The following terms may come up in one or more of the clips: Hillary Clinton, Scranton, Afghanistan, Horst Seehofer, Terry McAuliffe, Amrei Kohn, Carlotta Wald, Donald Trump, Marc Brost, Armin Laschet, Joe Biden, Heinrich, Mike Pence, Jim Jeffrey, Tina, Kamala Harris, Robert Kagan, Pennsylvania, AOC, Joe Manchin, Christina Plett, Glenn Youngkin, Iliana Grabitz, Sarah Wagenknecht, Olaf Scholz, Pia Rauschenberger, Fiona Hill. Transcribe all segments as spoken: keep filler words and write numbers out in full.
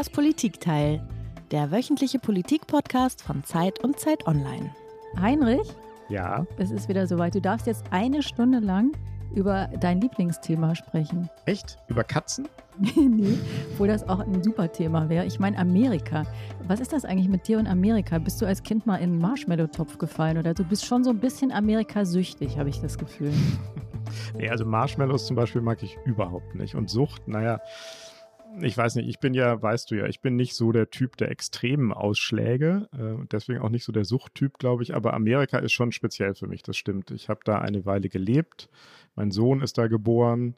Das Politikteil, der wöchentliche Politik-Podcast von Zeit und Zeit Online. Heinrich? Ja? Es ist wieder soweit. Du darfst jetzt eine Stunde lang über dein Lieblingsthema sprechen. Echt? Über Katzen? Nee, obwohl das auch ein super Thema wäre. Ich meine Amerika. Was ist das eigentlich mit dir und Amerika? Bist du als Kind mal in einen Marshmallow-Topf gefallen? Oder du bist schon so ein bisschen Amerika-süchtig, habe ich das Gefühl. Nee, also Marshmallows zum Beispiel mag ich überhaupt nicht. Und Sucht, naja, ich weiß nicht, ich bin ja, weißt du ja, ich bin nicht so der Typ der extremen Ausschläge, äh, deswegen auch nicht so der Suchttyp, glaube ich, aber Amerika ist schon speziell für mich, das stimmt. Ich habe da eine Weile gelebt, mein Sohn ist da geboren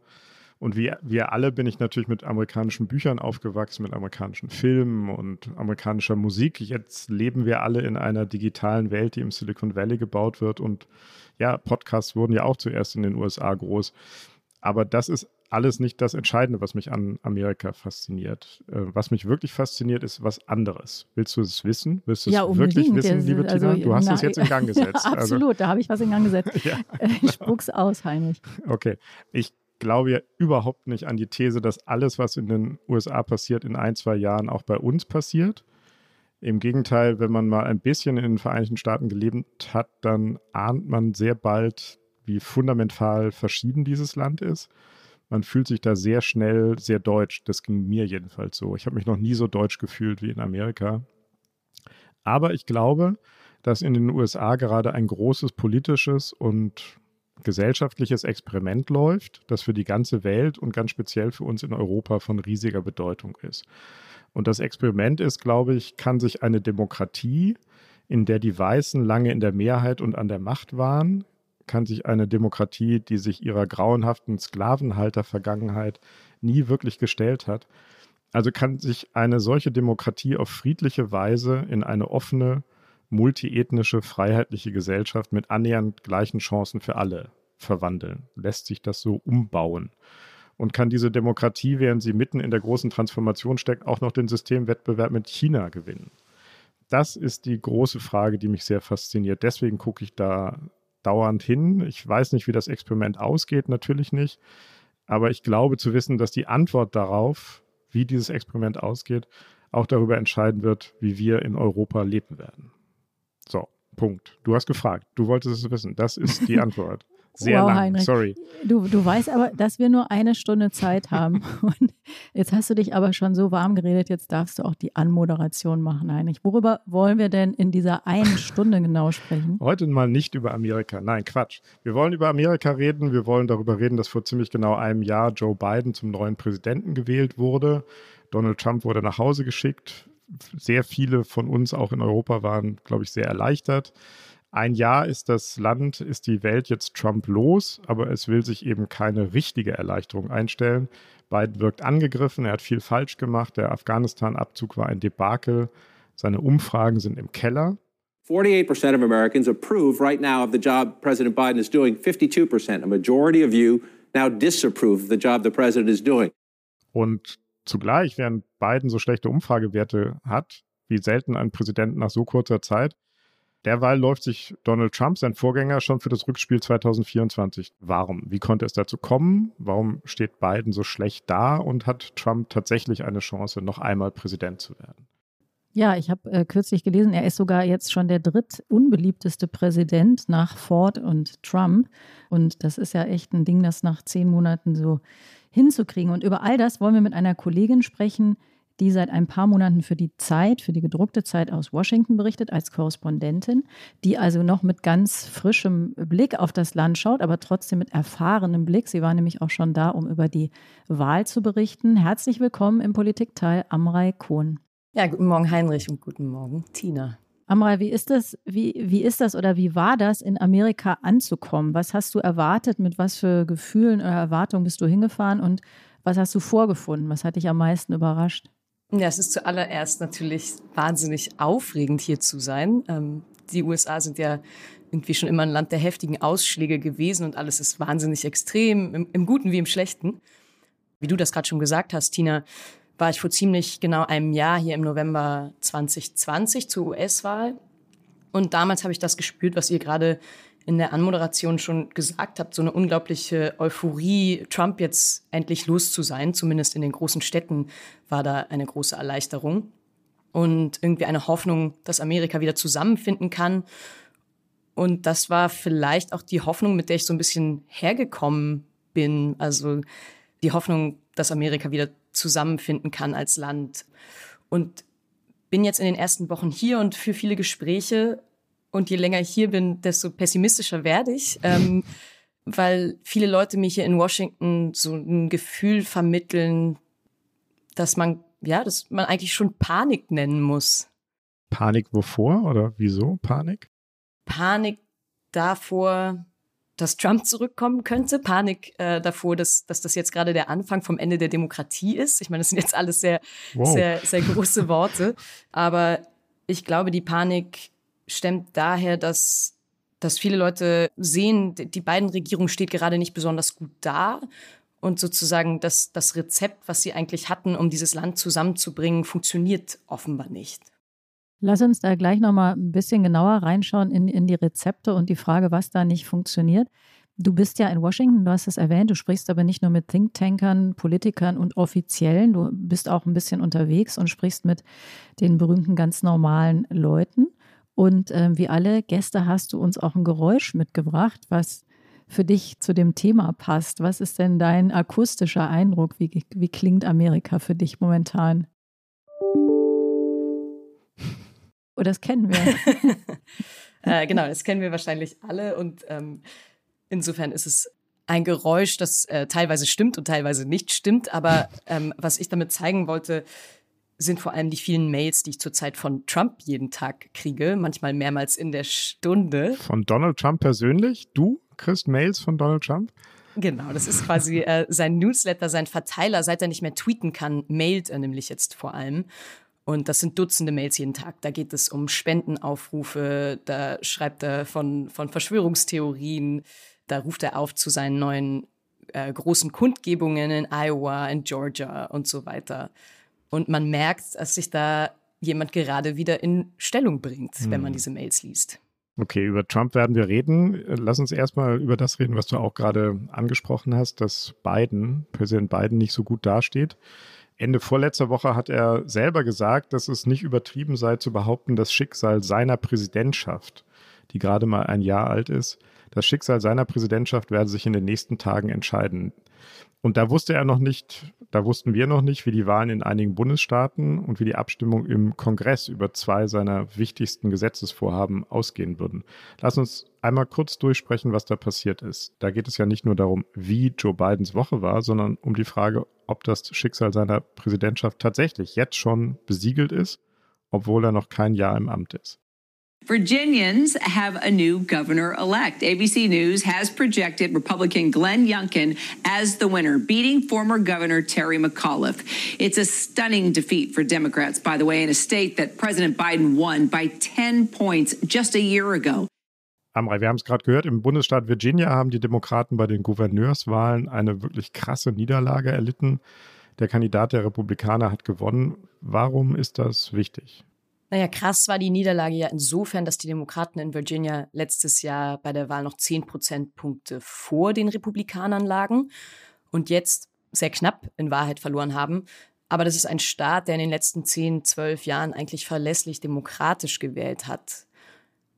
und wie wir alle bin ich natürlich mit amerikanischen Büchern aufgewachsen, mit amerikanischen Filmen und amerikanischer Musik. Jetzt leben wir alle in einer digitalen Welt, die im Silicon Valley gebaut wird und ja, Podcasts wurden ja auch zuerst in den U S A groß, aber das ist alles nicht das Entscheidende, was mich an Amerika fasziniert. Was mich wirklich fasziniert, ist was anderes. Willst du es wissen? Willst du es ja, wirklich wissen, das, liebe also, Tina? Du hast na, es jetzt in Gang gesetzt. Ja, absolut, also. Da habe ich was in Gang gesetzt. Ja, genau. Spuck's aus, Heinrich. Okay, ich glaube ja überhaupt nicht an die These, dass alles, was in den U S A passiert, in ein, zwei Jahren auch bei uns passiert. Im Gegenteil, wenn man mal ein bisschen in den Vereinigten Staaten gelebt hat, dann ahnt man sehr bald, wie fundamental verschieden dieses Land ist. Man fühlt sich da sehr schnell sehr deutsch. Das ging mir jedenfalls so. Ich habe mich noch nie so deutsch gefühlt wie in Amerika. Aber ich glaube, dass in den U S A gerade ein großes politisches und gesellschaftliches Experiment läuft, das für die ganze Welt und ganz speziell für uns in Europa von riesiger Bedeutung ist. Und das Experiment ist, glaube ich, kann sich eine Demokratie, in der die Weißen lange in der Mehrheit und an der Macht waren, kann sich eine Demokratie, die sich ihrer grauenhaften Sklavenhalter-Vergangenheit nie wirklich gestellt hat, also kann sich eine solche Demokratie auf friedliche Weise in eine offene, multiethnische, freiheitliche Gesellschaft mit annähernd gleichen Chancen für alle verwandeln. Lässt sich das so umbauen? Und kann diese Demokratie, während sie mitten in der großen Transformation steckt, auch noch den Systemwettbewerb mit China gewinnen? Das ist die große Frage, die mich sehr fasziniert. Deswegen gucke ich da dauernd hin. Ich weiß nicht, wie das Experiment ausgeht, natürlich nicht. Aber ich glaube zu wissen, dass die Antwort darauf, wie dieses Experiment ausgeht, auch darüber entscheiden wird, wie wir in Europa leben werden. So, Punkt. Du hast gefragt. Du wolltest es wissen. Das ist die Antwort. Sehr wow, lang, Heinrich. Sorry. Du, du weißt aber, dass wir nur eine Stunde Zeit haben. Und jetzt hast du dich aber schon so warm geredet, jetzt darfst du auch die Anmoderation machen, Heinrich. Worüber wollen wir denn in dieser einen Stunde genau sprechen? Heute mal nicht über Amerika. Nein, Quatsch. Wir wollen über Amerika reden. Wir wollen darüber reden, dass vor ziemlich genau einem Jahr Joe Biden zum neuen Präsidenten gewählt wurde. Donald Trump wurde nach Hause geschickt. Sehr viele von uns auch in Europa waren, glaube ich, sehr erleichtert. Ein Jahr ist das Land, ist die Welt jetzt Trump los, aber es will sich eben keine richtige Erleichterung einstellen. Biden wirkt angegriffen, er hat viel falsch gemacht, der Afghanistan-Abzug war ein Debakel, seine Umfragen sind im Keller. forty-eight percent of Americans approve right now of the job President Biden is doing. fifty-two percent, a majority of you now disapprove the job the president is doing. Und zugleich, während Biden so schlechte Umfragewerte hat, wie selten ein Präsident nach so kurzer Zeit, derweil läuft sich Donald Trump, sein Vorgänger, schon für das Rückspiel zweitausendvierundzwanzig warm. Wie konnte es dazu kommen? Warum steht Biden so schlecht da und hat Trump tatsächlich eine Chance, noch einmal Präsident zu werden? Ja, ich habe äh, kürzlich gelesen, er ist sogar jetzt schon der drittunbeliebteste Präsident nach Ford und Trump. Und das ist ja echt ein Ding, das nach zehn Monaten so hinzukriegen. Und über all das wollen wir mit einer Kollegin sprechen, die seit ein paar Monaten für die Zeit, für die gedruckte Zeit aus Washington berichtet, als Korrespondentin, die also noch mit ganz frischem Blick auf das Land schaut, aber trotzdem mit erfahrenem Blick. Sie war nämlich auch schon da, um über die Wahl zu berichten. Herzlich willkommen im Politikteil, Amrei Kohn. Ja, guten Morgen, Heinrich, und guten Morgen, Tina. Amrei, wie ist das, wie, wie ist das oder wie war das, in Amerika anzukommen? Was hast du erwartet? Mit was für Gefühlen oder Erwartungen bist du hingefahren? Und was hast du vorgefunden? Was hat dich am meisten überrascht? Ja, es ist zuallererst natürlich wahnsinnig aufregend, hier zu sein. Ähm, die U S A sind ja irgendwie schon immer ein Land der heftigen Ausschläge gewesen und alles ist wahnsinnig extrem, im, im Guten wie im Schlechten. Wie du das gerade schon gesagt hast, Tina, war ich vor ziemlich genau einem Jahr hier im November zwanzig zwanzig zur U S-Wahl. Und damals habe ich das gespürt, was ihr gerade in der Anmoderation schon gesagt habt, so eine unglaubliche Euphorie, Trump jetzt endlich los zu sein, zumindest in den großen Städten war da eine große Erleichterung und irgendwie eine Hoffnung, dass Amerika wieder zusammenfinden kann. Und das war vielleicht auch die Hoffnung, mit der ich so ein bisschen hergekommen bin, also die Hoffnung, dass Amerika wieder zusammenfinden kann als Land. Und bin jetzt in den ersten Wochen hier und für viele Gespräche. Und je länger ich hier bin, desto pessimistischer werde ich, ähm, weil viele Leute mir hier in Washington so ein Gefühl vermitteln, dass man, ja, dass man eigentlich schon Panik nennen muss. Panik wovor oder wieso Panik? Panik davor, dass Trump zurückkommen könnte. Panik äh, davor, dass, dass das jetzt gerade der Anfang vom Ende der Demokratie ist. Ich meine, das sind jetzt alles sehr, wow. sehr, sehr große Worte. Aber ich glaube, die Panik stammt daher, dass, dass viele Leute sehen, die Biden-Regierung steht gerade nicht besonders gut da. Und sozusagen das, das Rezept, was sie eigentlich hatten, um dieses Land zusammenzubringen, funktioniert offenbar nicht. Lass uns da gleich nochmal ein bisschen genauer reinschauen in, in die Rezepte und die Frage, was da nicht funktioniert. Du bist ja in Washington, du hast es erwähnt, du sprichst aber nicht nur mit Thinktankern, Politikern und Offiziellen, du bist auch ein bisschen unterwegs und sprichst mit den berühmten ganz normalen Leuten. Und äh, wie alle Gäste hast du uns auch ein Geräusch mitgebracht, was für dich zu dem Thema passt. Was ist denn dein akustischer Eindruck? Wie, wie klingt Amerika für dich momentan? Oh, das kennen wir. äh, genau, das kennen wir wahrscheinlich alle. Und ähm, insofern ist es ein Geräusch, das äh, teilweise stimmt und teilweise nicht stimmt. Aber ähm, was ich damit zeigen wollte, sind vor allem die vielen Mails, die ich zurzeit von Trump jeden Tag kriege. Manchmal mehrmals in der Stunde. Von Donald Trump persönlich? Du kriegst Mails von Donald Trump? Genau, das ist quasi äh, sein Newsletter, sein Verteiler, seit er nicht mehr tweeten kann, mailt er nämlich jetzt vor allem. Und das sind Dutzende Mails jeden Tag. Da geht es um Spendenaufrufe, da schreibt er von, von Verschwörungstheorien, da ruft er auf zu seinen neuen äh, großen Kundgebungen in Iowa, in Georgia und so weiter. Und man merkt, dass sich da jemand gerade wieder in Stellung bringt, hm. wenn man diese Mails liest. Okay, über Trump werden wir reden. Lass uns erstmal über das reden, was du auch gerade angesprochen hast, dass Biden, Präsident Biden, nicht so gut dasteht. Ende vorletzter Woche hat er selber gesagt, dass es nicht übertrieben sei, zu behaupten, das Schicksal seiner Präsidentschaft, die gerade mal ein Jahr alt ist, das Schicksal seiner Präsidentschaft werde sich in den nächsten Tagen entscheiden. Und da wusste er noch nicht, da wussten wir noch nicht, wie die Wahlen in einigen Bundesstaaten und wie die Abstimmung im Kongress über zwei seiner wichtigsten Gesetzesvorhaben ausgehen würden. Lass uns einmal kurz durchsprechen, was da passiert ist. Da geht es ja nicht nur darum, wie Joe Bidens Woche war, sondern um die Frage, ob das Schicksal seiner Präsidentschaft tatsächlich jetzt schon besiegelt ist, obwohl er noch kein Jahr im Amt ist. Virginians have a new governor-elect. A B C News has projected Republican Glenn Youngkin as the winner, beating former Governor Terry McAuliffe. It's a stunning defeat for Democrats, by the way, in a state that President Biden won by ten points just a year ago. Amrei, wir haben es gerade gehört, im Bundesstaat Virginia haben die Demokraten bei den Gouverneurswahlen eine wirklich krasse Niederlage erlitten. Der Kandidat der Republikaner hat gewonnen. Warum ist das wichtig? Naja, krass war die Niederlage ja insofern, dass die Demokraten in Virginia letztes Jahr bei der Wahl noch zehn Prozentpunkte vor den Republikanern lagen und jetzt sehr knapp in Wahrheit verloren haben. Aber das ist ein Staat, der in den letzten zehn, zwölf Jahren eigentlich verlässlich demokratisch gewählt hat.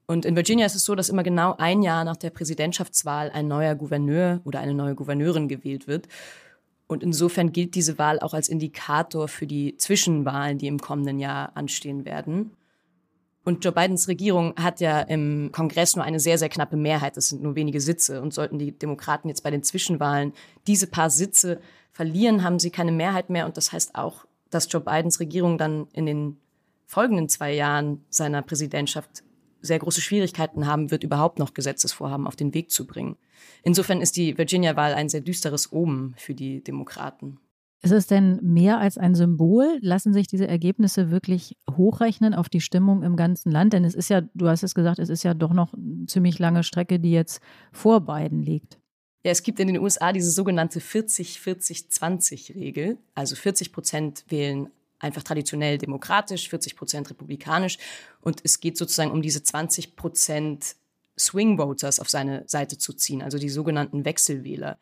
Und in Virginia ist es so, dass immer genau ein Jahr nach der Präsidentschaftswahl ein neuer Gouverneur oder eine neue Gouverneurin gewählt wird. Und insofern gilt diese Wahl auch als Indikator für die Zwischenwahlen, die im kommenden Jahr anstehen werden. Und Joe Bidens Regierung hat ja im Kongress nur eine sehr, sehr knappe Mehrheit. Das sind nur wenige Sitze. Und sollten die Demokraten jetzt bei den Zwischenwahlen diese paar Sitze verlieren, haben sie keine Mehrheit mehr. Und das heißt auch, dass Joe Bidens Regierung dann in den folgenden zwei Jahren seiner Präsidentschaft sehr große Schwierigkeiten haben wird, überhaupt noch Gesetzesvorhaben auf den Weg zu bringen. Insofern ist die Virginia-Wahl ein sehr düsteres Omen für die Demokraten. Ist es denn mehr als ein Symbol? Lassen sich diese Ergebnisse wirklich hochrechnen auf die Stimmung im ganzen Land? Denn es ist ja, du hast es gesagt, es ist ja doch noch eine ziemlich lange Strecke, die jetzt vor Biden liegt. Ja, es gibt in den U S A diese sogenannte vierzig vierzig zwanzig Regel. Also vierzig Prozent wählen einfach traditionell demokratisch, vierzig Prozent republikanisch. Und es geht sozusagen um diese 20 Prozent Swing Voters auf seine Seite zu ziehen, also die sogenannten Wechselwähler.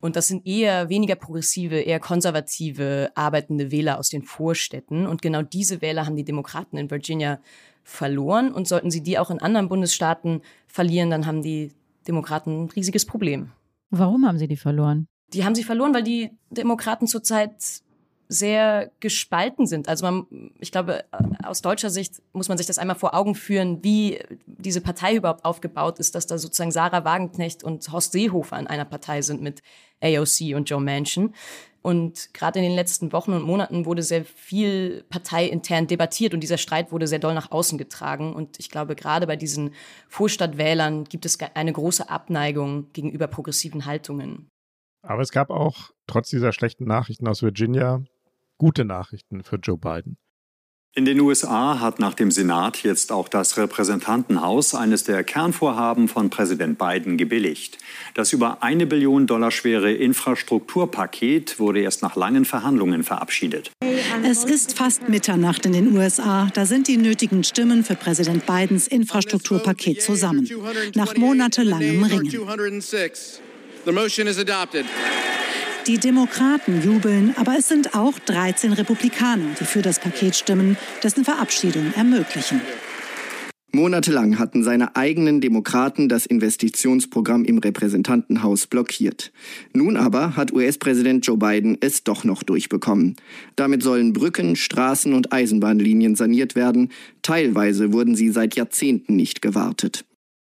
Und das sind eher weniger progressive, eher konservative, arbeitende Wähler aus den Vorstädten. Und genau diese Wähler haben die Demokraten in Virginia verloren. Und sollten sie die auch in anderen Bundesstaaten verlieren, dann haben die Demokraten ein riesiges Problem. Warum haben sie die verloren? Die haben sie verloren, weil die Demokraten zurzeit sehr gespalten sind. Also man, ich glaube, aus deutscher Sicht muss man sich das einmal vor Augen führen, wie diese Partei überhaupt aufgebaut ist, dass da sozusagen Sarah Wagenknecht und Horst Seehofer in einer Partei sind mit A O C und Joe Manchin. Und gerade in den letzten Wochen und Monaten wurde sehr viel parteiintern debattiert und dieser Streit wurde sehr doll nach außen getragen. Und ich glaube, gerade bei diesen Vorstadtwählern gibt es eine große Abneigung gegenüber progressiven Haltungen. Aber es gab auch, trotz dieser schlechten Nachrichten aus Virginia, gute Nachrichten für Joe Biden. In den U S A hat nach dem Senat jetzt auch das Repräsentantenhaus eines der Kernvorhaben von Präsident Biden gebilligt. Das über eine Billion Dollar schwere Infrastrukturpaket wurde erst nach langen Verhandlungen verabschiedet. Es ist fast Mitternacht in den U S A. Da sind die nötigen Stimmen für Präsident Bidens Infrastrukturpaket zusammen. Nach monatelangem Ringen. The motion is adopted. Die Demokraten jubeln, aber es sind auch dreizehn Republikaner, die für das Paket stimmen, dessen Verabschiedung ermöglichen. Monatelang hatten seine eigenen Demokraten das Investitionsprogramm im Repräsentantenhaus blockiert. Nun aber hat U S-Präsident Joe Biden es doch noch durchbekommen. Damit sollen Brücken, Straßen und Eisenbahnlinien saniert werden. Teilweise wurden sie seit Jahrzehnten nicht gewartet.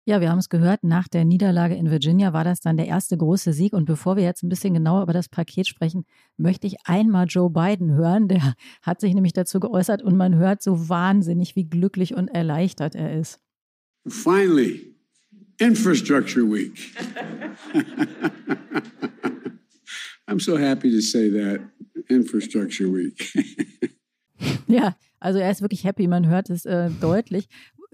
Ja, wir haben es gehört, nach der Niederlage in Virginia war das dann der erste große Sieg. Und bevor wir jetzt ein bisschen genauer über das Paket sprechen, möchte ich einmal Joe Biden hören. Der hat sich nämlich dazu geäußert und man hört so wahnsinnig, wie glücklich und erleichtert er ist. Finally, Infrastructure Week. I'm so happy to say that, Infrastructure Week. Ja, also er ist wirklich happy, man hört es äh, deutlich.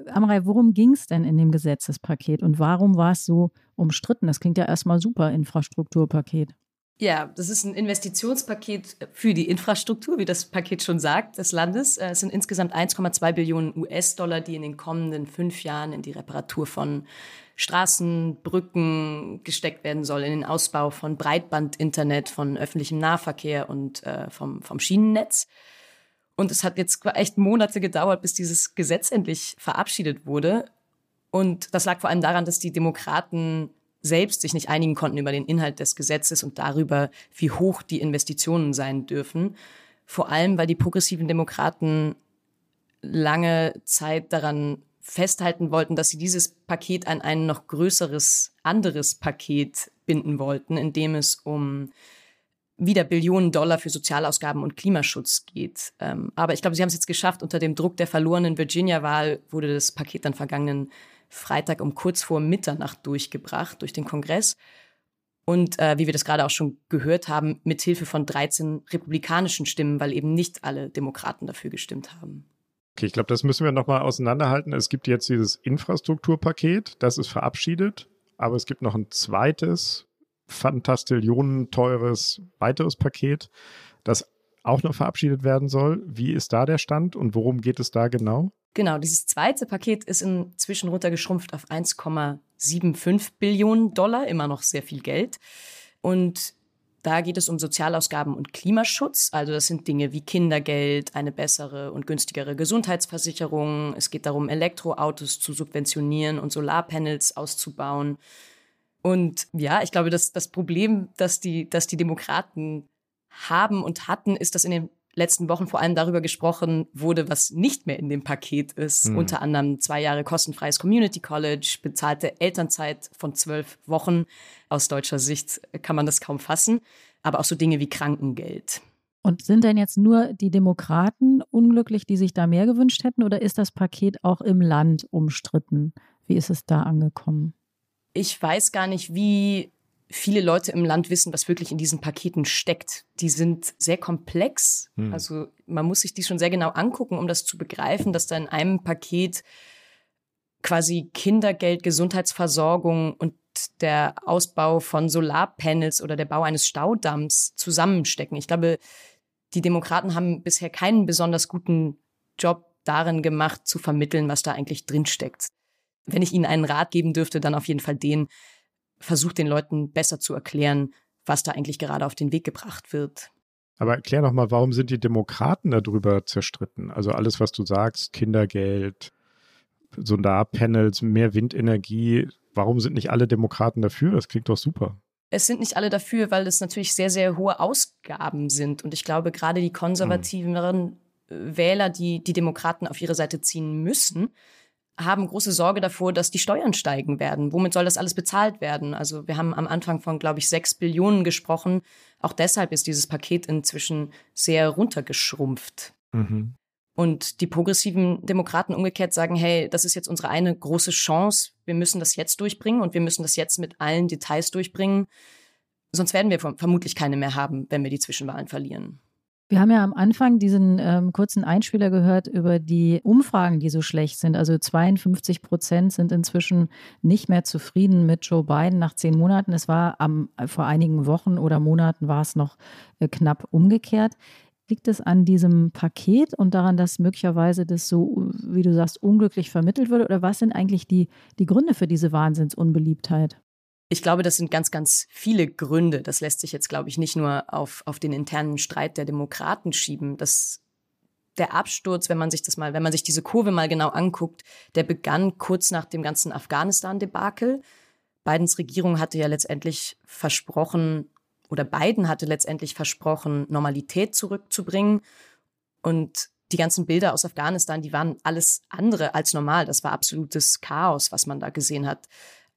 Amrei, worum ging es denn in dem Gesetzespaket und warum war es so umstritten? Das klingt ja erstmal super, Infrastrukturpaket. Ja, das ist ein Investitionspaket für die Infrastruktur, wie das Paket schon sagt, des Landes. Es sind insgesamt eins Komma zwei Billionen U S-Dollar, die in den kommenden fünf Jahren in die Reparatur von Straßen, Brücken gesteckt werden soll, in den Ausbau von Breitbandinternet, von öffentlichem Nahverkehr und äh, vom, vom Schienennetz. Und es hat jetzt echt Monate gedauert, bis dieses Gesetz endlich verabschiedet wurde. Und das lag vor allem daran, dass die Demokraten selbst sich nicht einigen konnten über den Inhalt des Gesetzes und darüber, wie hoch die Investitionen sein dürfen. Vor allem, weil die progressiven Demokraten lange Zeit daran festhalten wollten, dass sie dieses Paket an ein noch größeres, anderes Paket binden wollten, in dem es um wieder Billionen Dollar für Sozialausgaben und Klimaschutz geht. Aber ich glaube, sie haben es jetzt geschafft. Unter dem Druck der verlorenen Virginia-Wahl wurde das Paket dann vergangenen Freitag um kurz vor Mitternacht durchgebracht durch den Kongress. Und äh, wie wir das gerade auch schon gehört haben, mit Hilfe von dreizehn republikanischen Stimmen, weil eben nicht alle Demokraten dafür gestimmt haben. Okay, ich glaube, das müssen wir nochmal auseinanderhalten. Es gibt jetzt dieses Infrastrukturpaket, das ist verabschiedet, aber es gibt noch ein zweites fantastillionen teures weiteres Paket, das auch noch verabschiedet werden soll. Wie ist da der Stand und worum geht es da genau? Genau, dieses zweite Paket ist inzwischen runtergeschrumpft auf eins Komma fünfundsiebzig Billionen Dollar, immer noch sehr viel Geld. Und da geht es um Sozialausgaben und Klimaschutz. Also das sind Dinge wie Kindergeld, eine bessere und günstigere Gesundheitsversicherung. Es geht darum, Elektroautos zu subventionieren und Solarpanels auszubauen. Und ja, ich glaube, das, das Problem, das die, das die Demokraten haben und hatten, ist, dass in den letzten Wochen vor allem darüber gesprochen wurde, was nicht mehr in dem Paket ist. Mhm. Unter anderem zwei Jahre kostenfreies Community College, bezahlte Elternzeit von zwölf Wochen. Aus deutscher Sicht kann man das kaum fassen. Aber auch so Dinge wie Krankengeld. Und sind denn jetzt nur die Demokraten unglücklich, die sich da mehr gewünscht hätten? Oder ist das Paket auch im Land umstritten? Wie ist es da angekommen? Ich weiß gar nicht, wie viele Leute im Land wissen, was wirklich in diesen Paketen steckt. Die sind sehr komplex. Hm. Also man muss sich die schon sehr genau angucken, um das zu begreifen, dass da in einem Paket quasi Kindergeld, Gesundheitsversorgung und der Ausbau von Solarpanels oder der Bau eines Staudamms zusammenstecken. Ich glaube, die Demokraten haben bisher keinen besonders guten Job darin gemacht, zu vermitteln, was da eigentlich drinsteckt. wenn ich Ihnen einen Rat geben dürfte, dann auf jeden Fall den, versucht den Leuten besser zu erklären, was da eigentlich gerade auf den Weg gebracht wird. Aber erklär doch mal, warum sind die Demokraten darüber zerstritten? Also alles, was du sagst, Kindergeld, Solarpanels, mehr Windenergie, warum sind nicht alle Demokraten dafür? Das klingt doch super. Es sind nicht alle dafür, weil es natürlich sehr, sehr hohe Ausgaben sind. Und ich glaube, gerade die konservativeren hm. Wähler, die die Demokraten auf ihre Seite ziehen müssen, haben große Sorge davor, dass die Steuern steigen werden. Womit soll das alles bezahlt werden? Also wir haben am Anfang von, glaube ich, sechs Billionen gesprochen. Auch deshalb ist dieses Paket inzwischen sehr runtergeschrumpft. Mhm. Und die progressiven Demokraten umgekehrt sagen, hey, das ist jetzt unsere eine große Chance. Wir müssen das jetzt durchbringen und wir müssen das jetzt mit allen Details durchbringen. Sonst werden wir vermutlich keine mehr haben, wenn wir die Zwischenwahlen verlieren. Wir haben ja am Anfang diesen ähm, kurzen Einspieler gehört über die Umfragen, die so schlecht sind. Also zweiundfünfzig Prozent sind inzwischen nicht mehr zufrieden mit Joe Biden nach zehn Monaten. Es war am, vor einigen Wochen oder Monaten war es noch äh, knapp umgekehrt. Liegt es an diesem Paket und daran, dass möglicherweise das so, wie du sagst, unglücklich vermittelt wurde? Oder was sind eigentlich die, die Gründe für diese Wahnsinnsunbeliebtheit? Ich glaube, das sind ganz, ganz viele Gründe. Das lässt sich jetzt, glaube ich, nicht nur auf, auf den internen Streit der Demokraten schieben. Das, der Absturz, wenn man sich das mal, wenn man sich diese Kurve mal genau anguckt, der begann kurz nach dem ganzen Afghanistan-Debakel. Bidens Regierung hatte ja letztendlich versprochen, oder Biden hatte letztendlich versprochen, Normalität zurückzubringen. Und die ganzen Bilder aus Afghanistan, die waren alles andere als normal. Das war absolutes Chaos, was man da gesehen hat.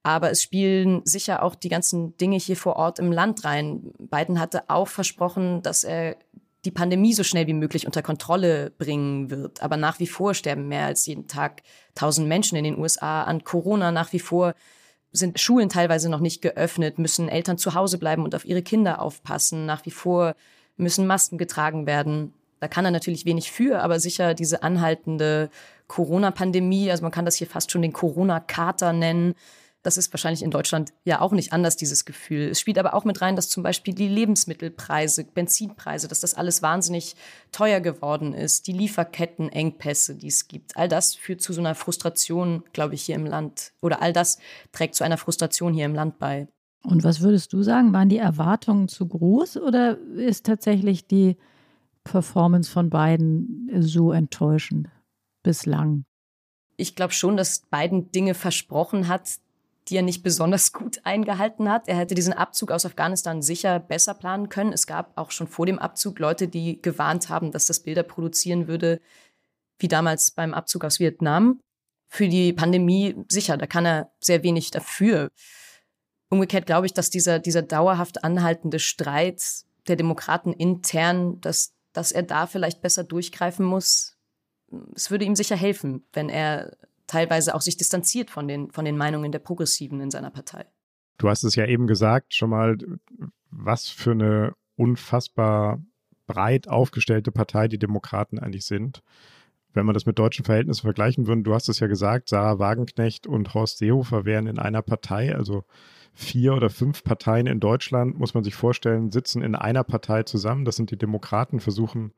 Aber es spielen sicher auch die ganzen Dinge hier vor Ort im Land rein. Biden hatte auch versprochen, dass er die Pandemie so schnell wie möglich unter Kontrolle bringen wird. Aber nach wie vor sterben mehr als jeden Tag tausend Menschen in den U S A an Corona. Nach wie vor sind Schulen teilweise noch nicht geöffnet, müssen Eltern zu Hause bleiben und auf ihre Kinder aufpassen. Nach wie vor müssen Masken getragen werden. Da kann er natürlich wenig für, aber sicher diese anhaltende Corona-Pandemie, also man kann das hier fast schon den Corona-Kater nennen. Das ist wahrscheinlich in Deutschland ja auch nicht anders, dieses Gefühl. Es spielt aber auch mit rein, dass zum Beispiel die Lebensmittelpreise, Benzinpreise, dass das alles wahnsinnig teuer geworden ist, die Lieferkettenengpässe, die es gibt. All das führt zu so einer Frustration, glaube ich, hier im Land. Oder all das trägt zu einer Frustration hier im Land bei. Und was würdest du sagen, waren die Erwartungen zu groß oder ist tatsächlich die Performance von Biden so enttäuschend bislang? Ich glaube schon, dass Biden Dinge versprochen hat, die er nicht besonders gut eingehalten hat. Er hätte diesen Abzug aus Afghanistan sicher besser planen können. Es gab auch schon vor dem Abzug Leute, die gewarnt haben, dass das Bilder produzieren würde, wie damals beim Abzug aus Vietnam. Für die Pandemie sicher, da kann er sehr wenig dafür. Umgekehrt glaube ich, dass dieser, dieser dauerhaft anhaltende Streit der Demokraten intern, dass, dass er da vielleicht besser durchgreifen muss. Es würde ihm sicher helfen, wenn er teilweise auch sich distanziert von den, von den Meinungen der Progressiven in seiner Partei. Du hast es ja eben gesagt, schon mal, was für eine unfassbar breit aufgestellte Partei die Demokraten eigentlich sind. Wenn man das mit deutschen Verhältnissen vergleichen würde, du hast es ja gesagt, Sarah Wagenknecht und Horst Seehofer wären in einer Partei, also vier oder fünf Parteien in Deutschland, muss man sich vorstellen, sitzen in einer Partei zusammen. Das sind die Demokraten, versuchen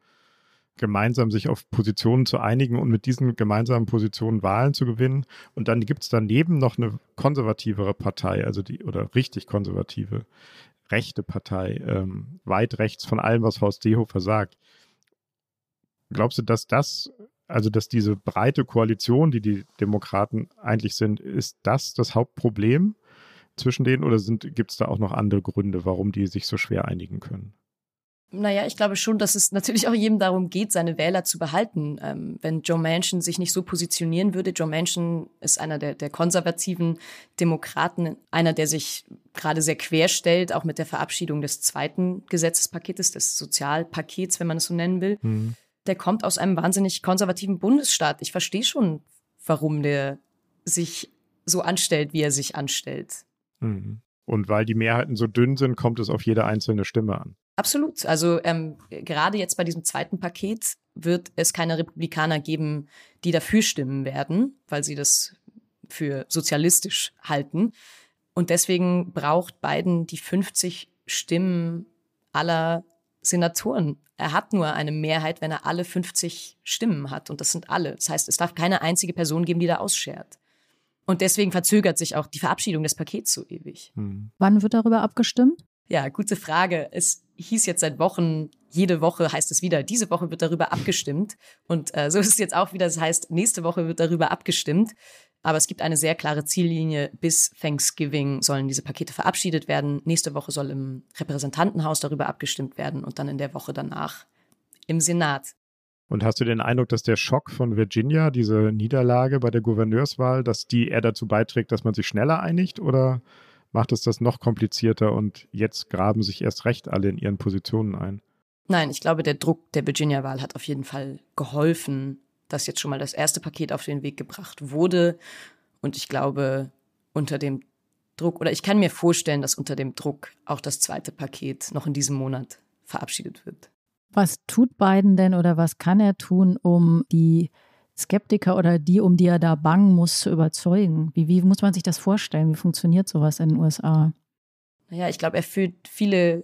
gemeinsam sich auf Positionen zu einigen und mit diesen gemeinsamen Positionen Wahlen zu gewinnen. Und dann gibt es daneben noch eine konservativere Partei, also die oder richtig konservative, rechte Partei, ähm, weit rechts von allem, was Horst Seehofer sagt. Glaubst du, dass das, also dass diese breite Koalition, die die Demokraten eigentlich sind, ist das das Hauptproblem zwischen denen oder gibt es da auch noch andere Gründe, warum die sich so schwer einigen können? Naja, ich glaube schon, dass es natürlich auch jedem darum geht, seine Wähler zu behalten. Ähm, wenn Joe Manchin sich nicht so positionieren würde, Joe Manchin ist einer der, der konservativen Demokraten, einer, der sich gerade sehr quer stellt, auch mit der Verabschiedung des zweiten Gesetzespaketes, des Sozialpakets, wenn man es so nennen will. Mhm. Der kommt aus einem wahnsinnig konservativen Bundesstaat. Ich verstehe schon, warum der sich so anstellt, wie er sich anstellt. Mhm. Und weil die Mehrheiten so dünn sind, kommt es auf jede einzelne Stimme an. Absolut. Also ähm, gerade jetzt bei diesem zweiten Paket wird es keine Republikaner geben, die dafür stimmen werden, weil sie das für sozialistisch halten. Und deswegen braucht Biden die fünfzig Stimmen aller Senatoren. Er hat nur eine Mehrheit, wenn er alle fünfzig Stimmen hat. Und das sind alle. Das heißt, es darf keine einzige Person geben, die da ausschert. Und deswegen verzögert sich auch die Verabschiedung des Pakets so ewig. Hm. Wann wird darüber abgestimmt? Ja, gute Frage. Es hieß jetzt seit Wochen, jede Woche heißt es wieder, diese Woche wird darüber abgestimmt. Und äh, so ist es jetzt auch wieder. Das heißt, nächste Woche wird darüber abgestimmt. Aber es gibt eine sehr klare Ziellinie. Bis Thanksgiving sollen diese Pakete verabschiedet werden. Nächste Woche soll im Repräsentantenhaus darüber abgestimmt werden und dann in der Woche danach im Senat. Und hast du den Eindruck, dass der Schock von Virginia, diese Niederlage bei der Gouverneurswahl, dass die eher dazu beiträgt, dass man sich schneller einigt? Oder macht es das noch komplizierter und jetzt graben sich erst recht alle in ihren Positionen ein? Nein, ich glaube, der Druck der Virginia-Wahl hat auf jeden Fall geholfen, dass jetzt schon mal das erste Paket auf den Weg gebracht wurde. Und ich glaube, unter dem Druck, oder ich kann mir vorstellen, dass unter dem Druck auch das zweite Paket noch in diesem Monat verabschiedet wird. Was tut Biden denn oder was kann er tun, um die Skeptiker oder die, um die er da bangen muss, zu überzeugen? Wie, wie muss man sich das vorstellen? Wie funktioniert sowas in den U S A? Naja, ich glaube, er führt viele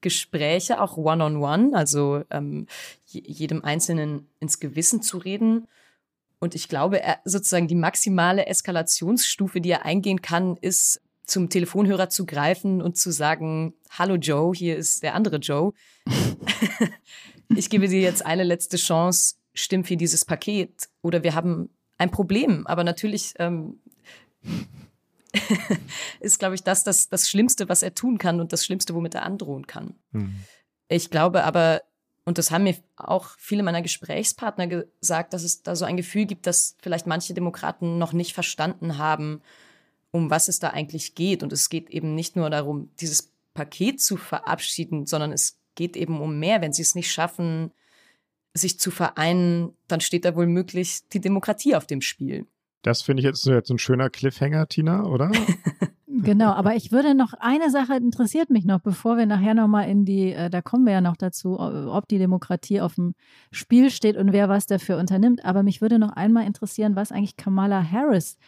Gespräche, auch one-on-one, also ähm, jedem Einzelnen ins Gewissen zu reden. Und ich glaube, er, sozusagen die maximale Eskalationsstufe, die er eingehen kann, ist, zum Telefonhörer zu greifen und zu sagen, hallo Joe, hier ist der andere Joe. Ich gebe dir jetzt eine letzte Chance, stimm für dieses Paket oder wir haben ein Problem. Aber natürlich ähm, ist, glaube ich, das, das das Schlimmste, was er tun kann und das Schlimmste, womit er androhen kann. Mhm. Ich glaube aber, und das haben mir auch viele meiner Gesprächspartner gesagt, dass es da so ein Gefühl gibt, dass vielleicht manche Demokraten noch nicht verstanden haben, um was es da eigentlich geht. Und es geht eben nicht nur darum, dieses Paket zu verabschieden, sondern es geht eben um mehr. Wenn sie es nicht schaffen, sich zu vereinen, dann steht da wohl möglich die Demokratie auf dem Spiel. Das finde ich jetzt so ein schöner Cliffhanger, Tina, oder? Genau, aber ich würde noch, eine Sache interessiert mich noch, bevor wir nachher nochmal in die, äh, da kommen wir ja noch dazu, ob die Demokratie auf dem Spiel steht und wer was dafür unternimmt. Aber mich würde noch einmal interessieren, was eigentlich Kamala Harris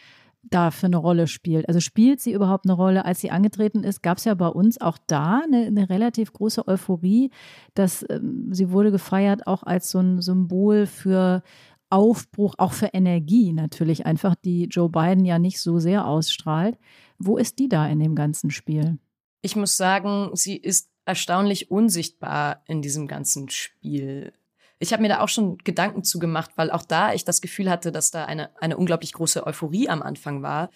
da für eine Rolle spielt. Also spielt sie überhaupt eine Rolle? Als sie angetreten ist, gab es ja bei uns auch da eine, eine relativ große Euphorie, dass ähm, sie wurde gefeiert auch als so ein Symbol für Aufbruch, auch für Energie natürlich einfach, die Joe Biden ja nicht so sehr ausstrahlt. Wo ist die da in dem ganzen Spiel? Ich muss sagen, sie ist erstaunlich unsichtbar in diesem ganzen Spiel. Ich habe mir da auch schon Gedanken zu gemacht, weil auch da ich das Gefühl hatte, dass da eine, eine unglaublich große Euphorie am Anfang war.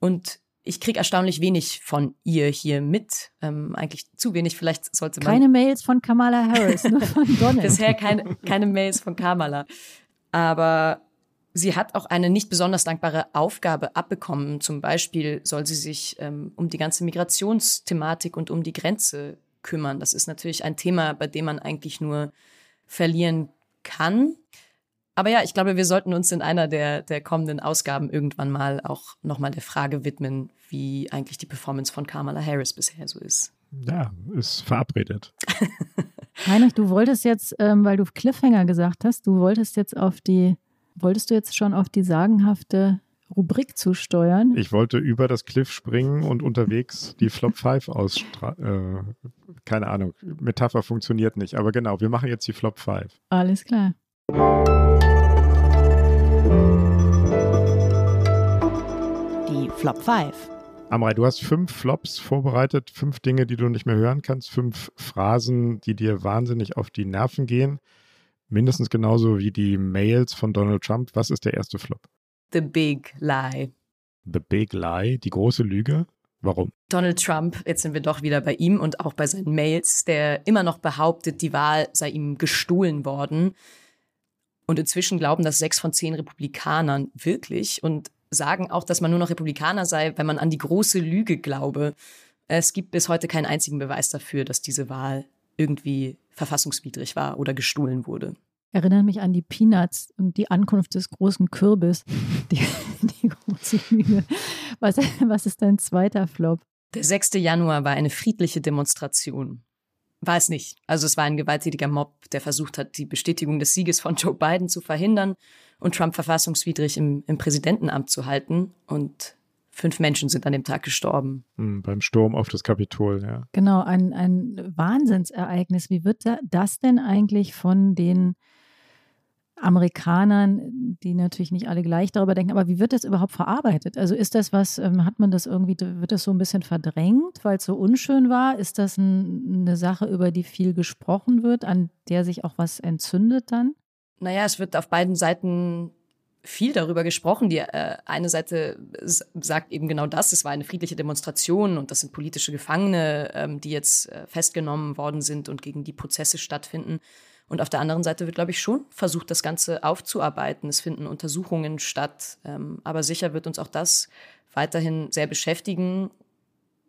Und ich kriege erstaunlich wenig von ihr hier mit. Ähm, eigentlich zu wenig, vielleicht sollte man... Keine Mails von Kamala Harris, nur von Donald. Bisher keine, keine Mails von Kamala. Aber sie hat auch eine nicht besonders dankbare Aufgabe abbekommen. Zum Beispiel soll sie sich ähm, um die ganze Migrationsthematik und um die Grenze kümmern. Das ist natürlich ein Thema, bei dem man eigentlich nur verlieren kann. Aber ja, ich glaube, wir sollten uns in einer der, der kommenden Ausgaben irgendwann mal auch nochmal der Frage widmen, wie eigentlich die Performance von Kamala Harris bisher so ist. Ja, ist verabredet. Heinrich, du wolltest jetzt, ähm, weil du Cliffhanger gesagt hast, du wolltest jetzt auf die, wolltest du jetzt schon auf die sagenhafte Rubrik zusteuern? Ich wollte über das Cliff springen und unterwegs die Flop fünf ausstrahlen. Äh, keine Ahnung, Metapher funktioniert nicht. Aber genau, wir machen jetzt die Flop fünf. Alles klar. Die Flop fünf. Amrei, du hast fünf Flops vorbereitet, fünf Dinge, die du nicht mehr hören kannst, fünf Phrasen, die dir wahnsinnig auf die Nerven gehen. Mindestens genauso wie die Mails von Donald Trump. Was ist der erste Flop? The Big Lie. The Big Lie, die große Lüge. Warum? Donald Trump, jetzt sind wir doch wieder bei ihm und auch bei seinen Mails, der immer noch behauptet, die Wahl sei ihm gestohlen worden. Und inzwischen glauben das sechs von zehn Republikanern wirklich und sagen auch, dass man nur noch Republikaner sei, wenn man an die große Lüge glaube. Es gibt bis heute keinen einzigen Beweis dafür, dass diese Wahl irgendwie verfassungswidrig war oder gestohlen wurde. Erinnert mich an die Peanuts und die Ankunft des großen Kürbis. Die, die große Lüge. Was, was ist dein zweiter Flop? Der sechste Januar war eine friedliche Demonstration. War es nicht. Also es war ein gewalttätiger Mob, der versucht hat, die Bestätigung des Sieges von Joe Biden zu verhindern und Trump verfassungswidrig im, im Präsidentenamt zu halten. Und fünf Menschen sind an dem Tag gestorben. Mhm, beim Sturm auf das Kapitol, ja. Genau, ein, ein Wahnsinnsereignis. Wie wird das denn eigentlich von den Amerikanern, die natürlich nicht alle gleich darüber denken, aber wie wird das überhaupt verarbeitet? Also ist das was, hat man das irgendwie, wird das so ein bisschen verdrängt, weil es so unschön war? Ist das ein, eine Sache, über die viel gesprochen wird, an der sich auch was entzündet dann? Naja, es wird auf beiden Seiten viel darüber gesprochen. Die äh, eine Seite sagt eben genau das, es war eine friedliche Demonstration und das sind politische Gefangene, ähm, die jetzt äh, festgenommen worden sind und gegen die Prozesse stattfinden. Und auf der anderen Seite wird, glaube ich, schon versucht, das Ganze aufzuarbeiten. Es finden Untersuchungen statt. Ähm, aber sicher wird uns auch das weiterhin sehr beschäftigen.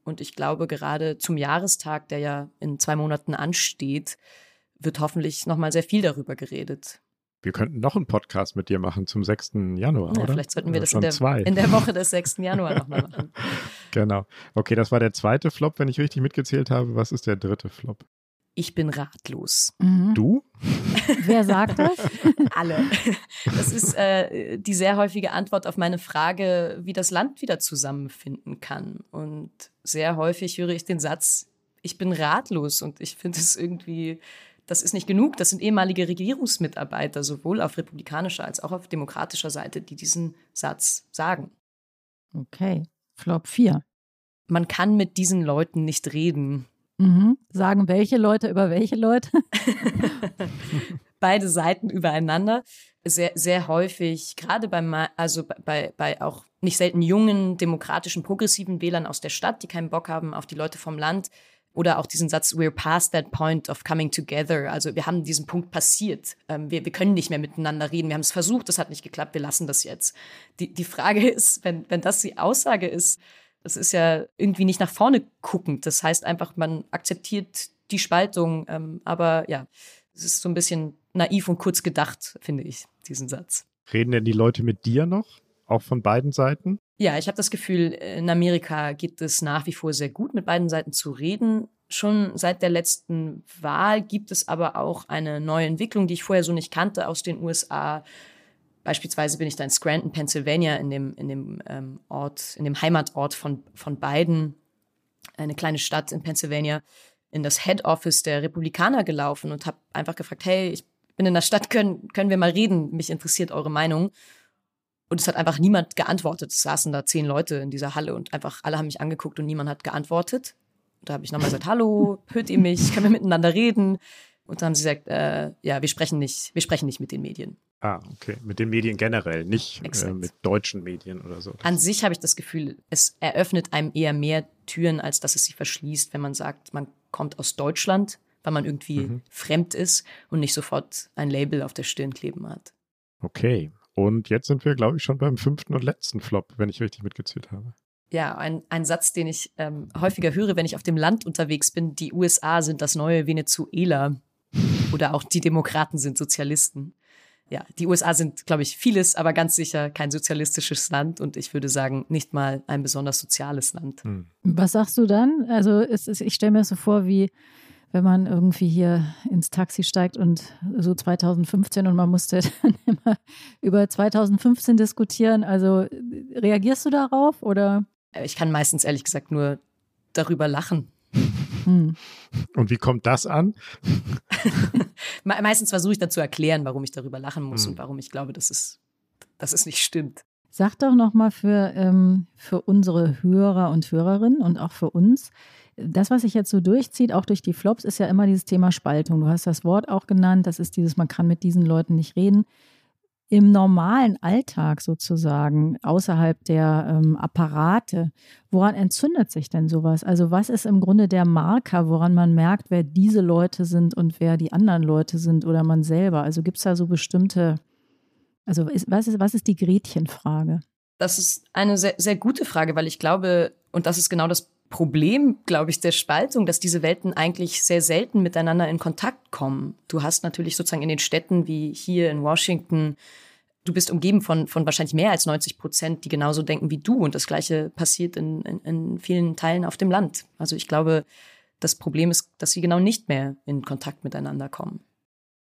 Und ich glaube, gerade zum Jahrestag, der ja in zwei Monaten ansteht, wird hoffentlich nochmal sehr viel darüber geredet. Wir könnten noch einen Podcast mit dir machen zum sechsten Januar, ja, oder? Vielleicht sollten wir also das in der, in der Woche des sechsten Januar nochmal machen. Genau. Okay, das war der zweite Flop, wenn ich richtig mitgezählt habe. Was ist der dritte Flop? Ich bin ratlos. Mhm. Du? Wer sagt das? Alle. Das ist äh, die sehr häufige Antwort auf meine Frage, wie das Land wieder zusammenfinden kann. Und sehr häufig höre ich den Satz, ich bin ratlos. Und ich finde es irgendwie, das ist nicht genug. Das sind ehemalige Regierungsmitarbeiter, sowohl auf republikanischer als auch auf demokratischer Seite, die diesen Satz sagen. Okay, Flop vier. Man kann mit diesen Leuten nicht reden. Mhm. Sagen welche Leute über welche Leute? Beide Seiten übereinander. Sehr, sehr häufig, gerade bei, also bei, bei auch nicht selten jungen, demokratischen, progressiven Wählern aus der Stadt, die keinen Bock haben auf die Leute vom Land. Oder auch diesen Satz, we're past that point of coming together. Also wir haben diesen Punkt passiert. Wir, wir können nicht mehr miteinander reden. Wir haben es versucht, das hat nicht geklappt, wir lassen das jetzt. Die, die Frage ist, wenn, wenn das die Aussage ist, das ist ja irgendwie nicht nach vorne guckend. Das heißt einfach, man akzeptiert die Spaltung. Ähm, aber ja, es ist so ein bisschen naiv und kurz gedacht, finde ich, diesen Satz. Reden denn die Leute mit dir noch? Auch von beiden Seiten? Ja, ich habe das Gefühl, in Amerika geht es nach wie vor sehr gut, mit beiden Seiten zu reden. Schon seit der letzten Wahl gibt es aber auch eine neue Entwicklung, die ich vorher so nicht kannte aus den U S A. Beispielsweise bin ich da in Scranton, Pennsylvania, in dem, in dem ähm, Ort, in dem Heimatort von, von Biden, eine kleine Stadt in Pennsylvania, in das Head Office der Republikaner gelaufen und habe einfach gefragt, hey, ich bin in der Stadt, können, können wir mal reden? Mich interessiert eure Meinung. Und es hat einfach niemand geantwortet. Es saßen da zehn Leute in dieser Halle und einfach alle haben mich angeguckt und niemand hat geantwortet. Und da habe ich nochmal gesagt, hallo, hört ihr mich? Können wir miteinander reden? Und dann haben sie gesagt, äh, ja, wir sprechen nicht, wir sprechen nicht mit den Medien. Ah, okay. Mit den Medien generell, nicht äh, mit deutschen Medien oder so. An sich habe ich das Gefühl, es eröffnet einem eher mehr Türen, als dass es sich verschließt, wenn man sagt, man kommt aus Deutschland, weil man irgendwie mhm. fremd ist und nicht sofort ein Label auf der Stirn kleben hat. Okay. Und jetzt sind wir, glaube ich, schon beim fünften und letzten Flop, wenn ich richtig mitgezählt habe. Ja, ein, ein Satz, den ich ähm, häufiger höre, wenn ich auf dem Land unterwegs bin, die U S A sind das neue Venezuela oder auch die Demokraten sind Sozialisten. Ja, die U S A sind, glaube ich, vieles, aber ganz sicher kein sozialistisches Land und ich würde sagen, nicht mal ein besonders soziales Land. Was sagst du dann? Also es ist, ich stelle mir das so vor, wie wenn man irgendwie hier ins Taxi steigt und so zweitausendfünfzehn und man musste dann immer über zweitausendfünfzehn diskutieren. Also reagierst du darauf oder? Ich kann meistens ehrlich gesagt nur darüber lachen. Hm. Und wie kommt das an? Meistens versuche ich dann zu erklären, warum ich darüber lachen muss hm. und warum ich glaube, dass es, dass es nicht stimmt. Sag doch nochmal für, ähm, für unsere Hörer und Hörerinnen und auch für uns, das, was sich jetzt so durchzieht, auch durch die Flops, ist ja immer dieses Thema Spaltung. Du hast das Wort auch genannt, das ist dieses, man kann mit diesen Leuten nicht reden. Im normalen Alltag sozusagen, außerhalb der ähm, Apparate, woran entzündet sich denn sowas? Also was ist im Grunde der Marker, woran man merkt, wer diese Leute sind und wer die anderen Leute sind oder man selber? Also gibt es da so bestimmte, also ist, was, ist, was ist die Gretchenfrage? Das ist eine sehr, sehr gute Frage, weil ich glaube, und das ist genau das Problem, glaube ich, der Spaltung, dass diese Welten eigentlich sehr selten miteinander in Kontakt kommen. Du hast natürlich sozusagen in den Städten wie hier in Washington, du bist umgeben von, von wahrscheinlich mehr als neunzig Prozent, die genauso denken wie du. Und das Gleiche passiert in, in, in vielen Teilen auf dem Land. Also ich glaube, das Problem ist, dass sie genau nicht mehr in Kontakt miteinander kommen.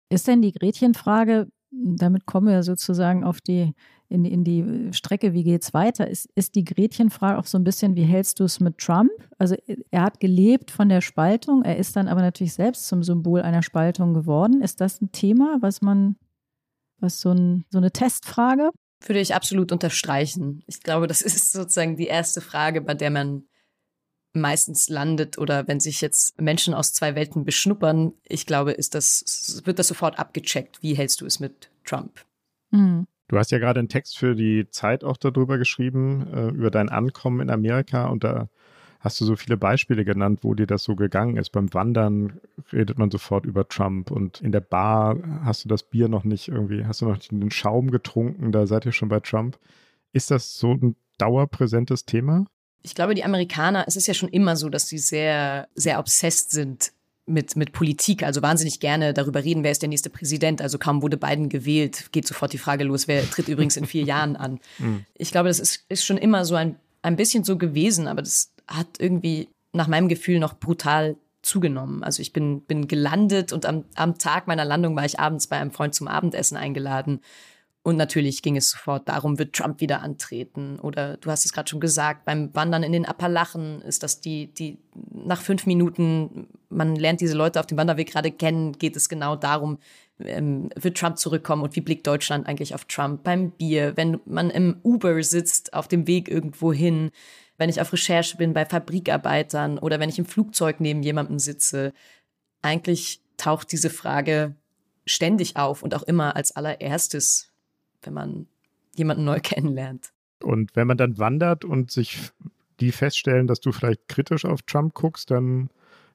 Ist denn die Gretchenfrage, damit kommen wir sozusagen auf die, in, in die Strecke, wie geht's weiter? Ist, ist die Gretchenfrage auch so ein bisschen, wie hältst du es mit Trump? Also er hat gelebt von der Spaltung, er ist dann aber natürlich selbst zum Symbol einer Spaltung geworden. Ist das ein Thema, was man, Was so, ein, so eine Testfrage? Würde ich absolut unterstreichen. Ich glaube, das ist sozusagen die erste Frage, bei der man meistens landet, oder wenn sich jetzt Menschen aus zwei Welten beschnuppern, ich glaube, ist das, wird das sofort abgecheckt. Wie hältst du es mit Trump? Mhm. Du hast ja gerade einen Text für die Zeit auch darüber geschrieben, äh, über dein Ankommen in Amerika, und da hast du so viele Beispiele genannt, wo dir das so gegangen ist. Beim Wandern redet man sofort über Trump, und in der Bar hast du das Bier noch nicht irgendwie, hast du noch nicht den Schaum getrunken, da seid ihr schon bei Trump. Ist das so ein dauerpräsentes Thema? Ich glaube, die Amerikaner, es ist ja schon immer so, dass sie sehr, sehr obsessed sind mit, mit Politik. Also wahnsinnig gerne darüber reden, wer ist der nächste Präsident. Also kaum wurde Biden gewählt, geht sofort die Frage los, wer tritt übrigens in vier Jahren an. Mhm. Ich glaube, das ist, ist schon immer so ein, ein bisschen so gewesen, aber das hat irgendwie nach meinem Gefühl noch brutal zugenommen. Also ich bin, bin gelandet, und am, am Tag meiner Landung war ich abends bei einem Freund zum Abendessen eingeladen. Und natürlich ging es sofort darum, wird Trump wieder antreten? Oder du hast es gerade schon gesagt, beim Wandern in den Appalachen ist das die, die nach fünf Minuten, man lernt diese Leute auf dem Wanderweg gerade kennen, geht es genau darum, ähm, wird Trump zurückkommen und wie blickt Deutschland eigentlich auf Trump? Beim Bier, wenn man im Uber sitzt, auf dem Weg irgendwo hin, wenn ich auf Recherche bin bei Fabrikarbeitern oder wenn ich im Flugzeug neben jemandem sitze, eigentlich taucht diese Frage ständig auf und auch immer als allererstes, wenn man jemanden neu kennenlernt. Und wenn man dann wandert und sich die feststellen, dass du vielleicht kritisch auf Trump guckst, dann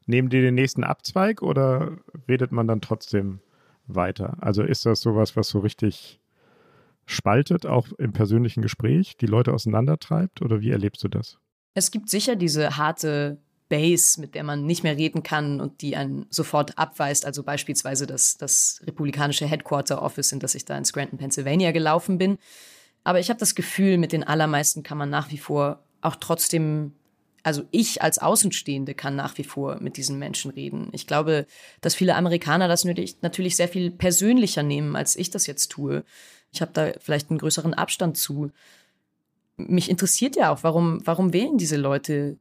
nehmen die den nächsten Abzweig oder redet man dann trotzdem weiter? Also ist das sowas, was so richtig spaltet, auch im persönlichen Gespräch, die Leute auseinandertreibt, oder wie erlebst du das? Es gibt sicher diese harte Base, mit der man nicht mehr reden kann und die einen sofort abweist. Also beispielsweise das, das republikanische Headquarter Office, in das ich da in Scranton, Pennsylvania gelaufen bin. Aber ich habe das Gefühl, mit den allermeisten kann man nach wie vor auch trotzdem, also ich als Außenstehende kann nach wie vor mit diesen Menschen reden. Ich glaube, dass viele Amerikaner das natürlich sehr viel persönlicher nehmen, als ich das jetzt tue. Ich habe da vielleicht einen größeren Abstand zu. Mich interessiert ja auch, warum, warum wählen diese Leute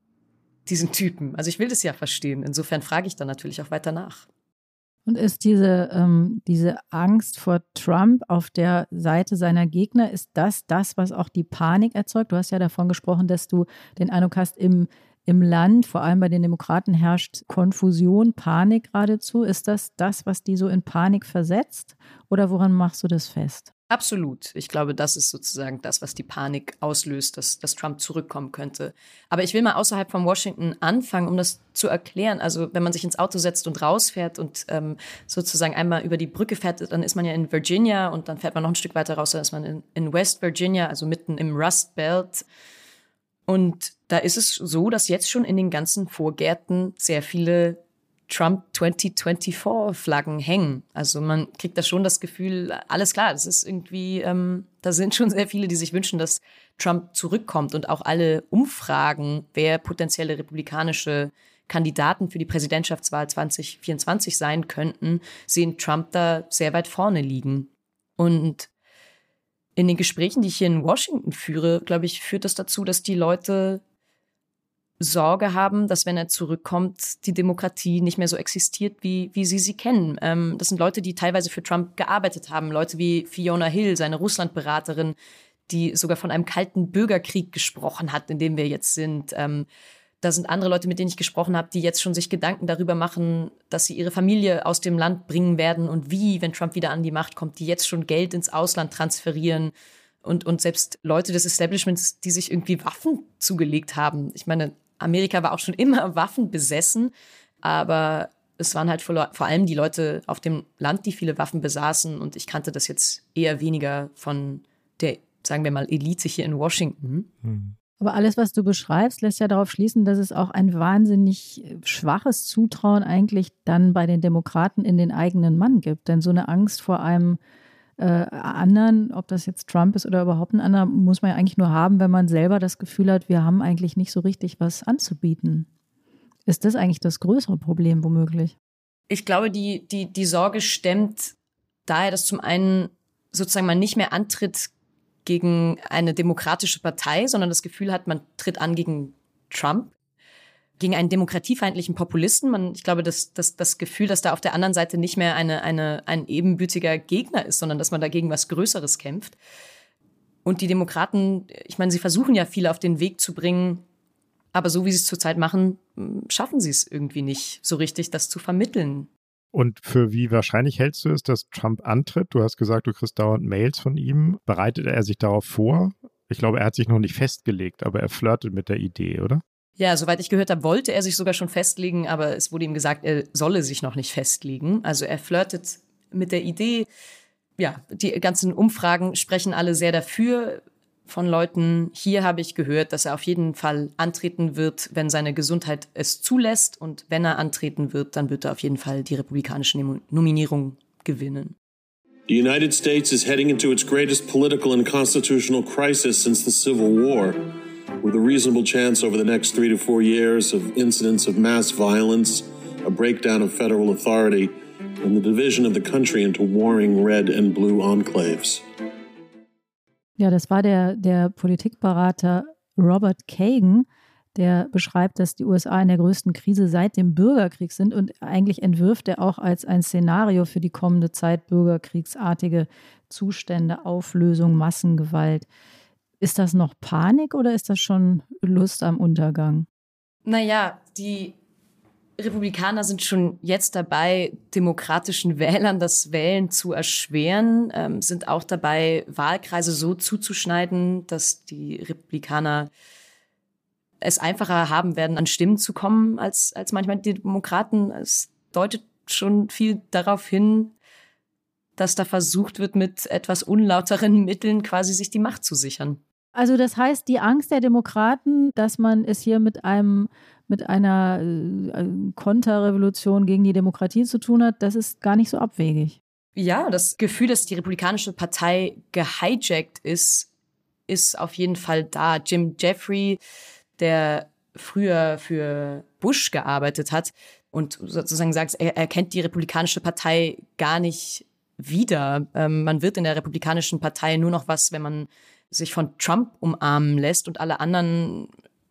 diesen Typen. Also ich will das ja verstehen. Insofern frage ich dann natürlich auch weiter nach. Und ist diese, ähm, diese Angst vor Trump auf der Seite seiner Gegner, ist das das, was auch die Panik erzeugt? Du hast ja davon gesprochen, dass du den Eindruck hast, im, im Land, vor allem bei den Demokraten, herrscht Konfusion, Panik geradezu. Ist das das, was die so in Panik versetzt? Oder woran machst du das fest? Absolut. Ich glaube, das ist sozusagen das, was die Panik auslöst, dass, dass Trump zurückkommen könnte. Aber ich will mal außerhalb von Washington anfangen, um das zu erklären. Also wenn man sich ins Auto setzt und rausfährt und ähm, sozusagen einmal über die Brücke fährt, dann ist man ja in Virginia und dann fährt man noch ein Stück weiter raus, dann ist man in, in West Virginia, also mitten im Rust Belt. Und da ist es so, dass jetzt schon in den ganzen Vorgärten sehr viele Trump zwanzig vierundzwanzig-Flaggen hängen. Also man kriegt da schon das Gefühl, alles klar, das ist irgendwie, ähm, da sind schon sehr viele, die sich wünschen, dass Trump zurückkommt, und auch alle Umfragen, wer potenzielle republikanische Kandidaten für die Präsidentschaftswahl zwanzig vierundzwanzig sein könnten, sehen Trump da sehr weit vorne liegen. Und in den Gesprächen, die ich hier in Washington führe, glaube ich, führt das dazu, dass die Leute Sorge haben, dass, wenn er zurückkommt, die Demokratie nicht mehr so existiert, wie, wie sie sie kennen. Ähm, das sind Leute, die teilweise für Trump gearbeitet haben. Leute wie Fiona Hill, seine Russlandberaterin, die sogar von einem kalten Bürgerkrieg gesprochen hat, in dem wir jetzt sind. Ähm, da sind andere Leute, mit denen ich gesprochen habe, die jetzt schon sich Gedanken darüber machen, dass sie ihre Familie aus dem Land bringen werden und wie, wenn Trump wieder an die Macht kommt, die jetzt schon Geld ins Ausland transferieren. Und, und selbst Leute des Establishments, die sich irgendwie Waffen zugelegt haben. Ich meine, Amerika war auch schon immer waffenbesessen, aber es waren halt vor, vor allem die Leute auf dem Land, die viele Waffen besaßen, und ich kannte das jetzt eher weniger von der, sagen wir mal, Elite hier in Washington. Mhm. Aber alles, was du beschreibst, lässt ja darauf schließen, dass es auch ein wahnsinnig schwaches Zutrauen eigentlich dann bei den Demokraten in den eigenen Mann gibt. Denn so eine Angst vor einem äh, anderen, ob das jetzt Trump ist oder überhaupt ein anderer, muss man ja eigentlich nur haben, wenn man selber das Gefühl hat, wir haben eigentlich nicht so richtig was anzubieten. Ist das eigentlich das größere Problem womöglich? Ich glaube, die, die, die Sorge stemmt daher, dass zum einen sozusagen man nicht mehr antritt gegen eine demokratische Partei, sondern das Gefühl hat, man tritt an gegen Trump. gegen einen demokratiefeindlichen Populisten. Man, ich glaube, dass das, das Gefühl, dass da auf der anderen Seite nicht mehr eine, eine, ein ebenbürtiger Gegner ist, sondern dass man dagegen was Größeres kämpft. Und die Demokraten, ich meine, sie versuchen ja viel auf den Weg zu bringen, aber so wie sie es zurzeit machen, schaffen sie es irgendwie nicht so richtig, das zu vermitteln. Und für wie wahrscheinlich hältst du es, dass Trump antritt? Du hast gesagt, du kriegst dauernd Mails von ihm. Bereitet er sich darauf vor? Ich glaube, er hat sich noch nicht festgelegt, aber er flirtet mit der Idee, oder? Ja, soweit ich gehört habe, wollte er sich sogar schon festlegen, aber es wurde ihm gesagt, er solle sich noch nicht festlegen. Also er flirtet mit der Idee. Ja, die ganzen Umfragen sprechen alle sehr dafür. Von Leuten hier habe ich gehört, dass er auf jeden Fall antreten wird, wenn seine Gesundheit es zulässt. Und wenn er antreten wird, dann wird er auf jeden Fall die republikanische Nominierung gewinnen. The United States is heading into its greatest political and constitutional crisis since the Civil War, with a reasonable chance over the next three to four years of incidents of mass violence, a breakdown of federal authority, and the division of the country into warring red and blue enclaves. Ja, das war der, der Politikberater Robert Kagan, der beschreibt, dass die U S A in der größten Krise seit dem Bürgerkrieg sind, und eigentlich entwirft er auch als ein Szenario für die kommende Zeit bürgerkriegsartige Zustände, Auflösung, Massengewalt. Ist das noch Panik oder ist das schon Lust am Untergang? Naja, die Republikaner sind schon jetzt dabei, demokratischen Wählern das Wählen zu erschweren, ähm, sind auch dabei, Wahlkreise so zuzuschneiden, dass die Republikaner es einfacher haben werden, an Stimmen zu kommen als, als manchmal die Demokraten. Es deutet schon viel darauf hin, dass da versucht wird, mit etwas unlauteren Mitteln quasi sich die Macht zu sichern. Also das heißt, die Angst der Demokraten, dass man es hier mit einem mit einer Konterrevolution gegen die Demokratie zu tun hat, das ist gar nicht so abwegig. Ja, das Gefühl, dass die Republikanische Partei gehijackt ist, ist auf jeden Fall da. Jim Jeffrey, der früher für Bush gearbeitet hat und sozusagen sagt, er, er kennt die Republikanische Partei gar nicht wieder. Ähm, man wird in der Republikanischen Partei nur noch was, wenn man sich von Trump umarmen lässt, und alle anderen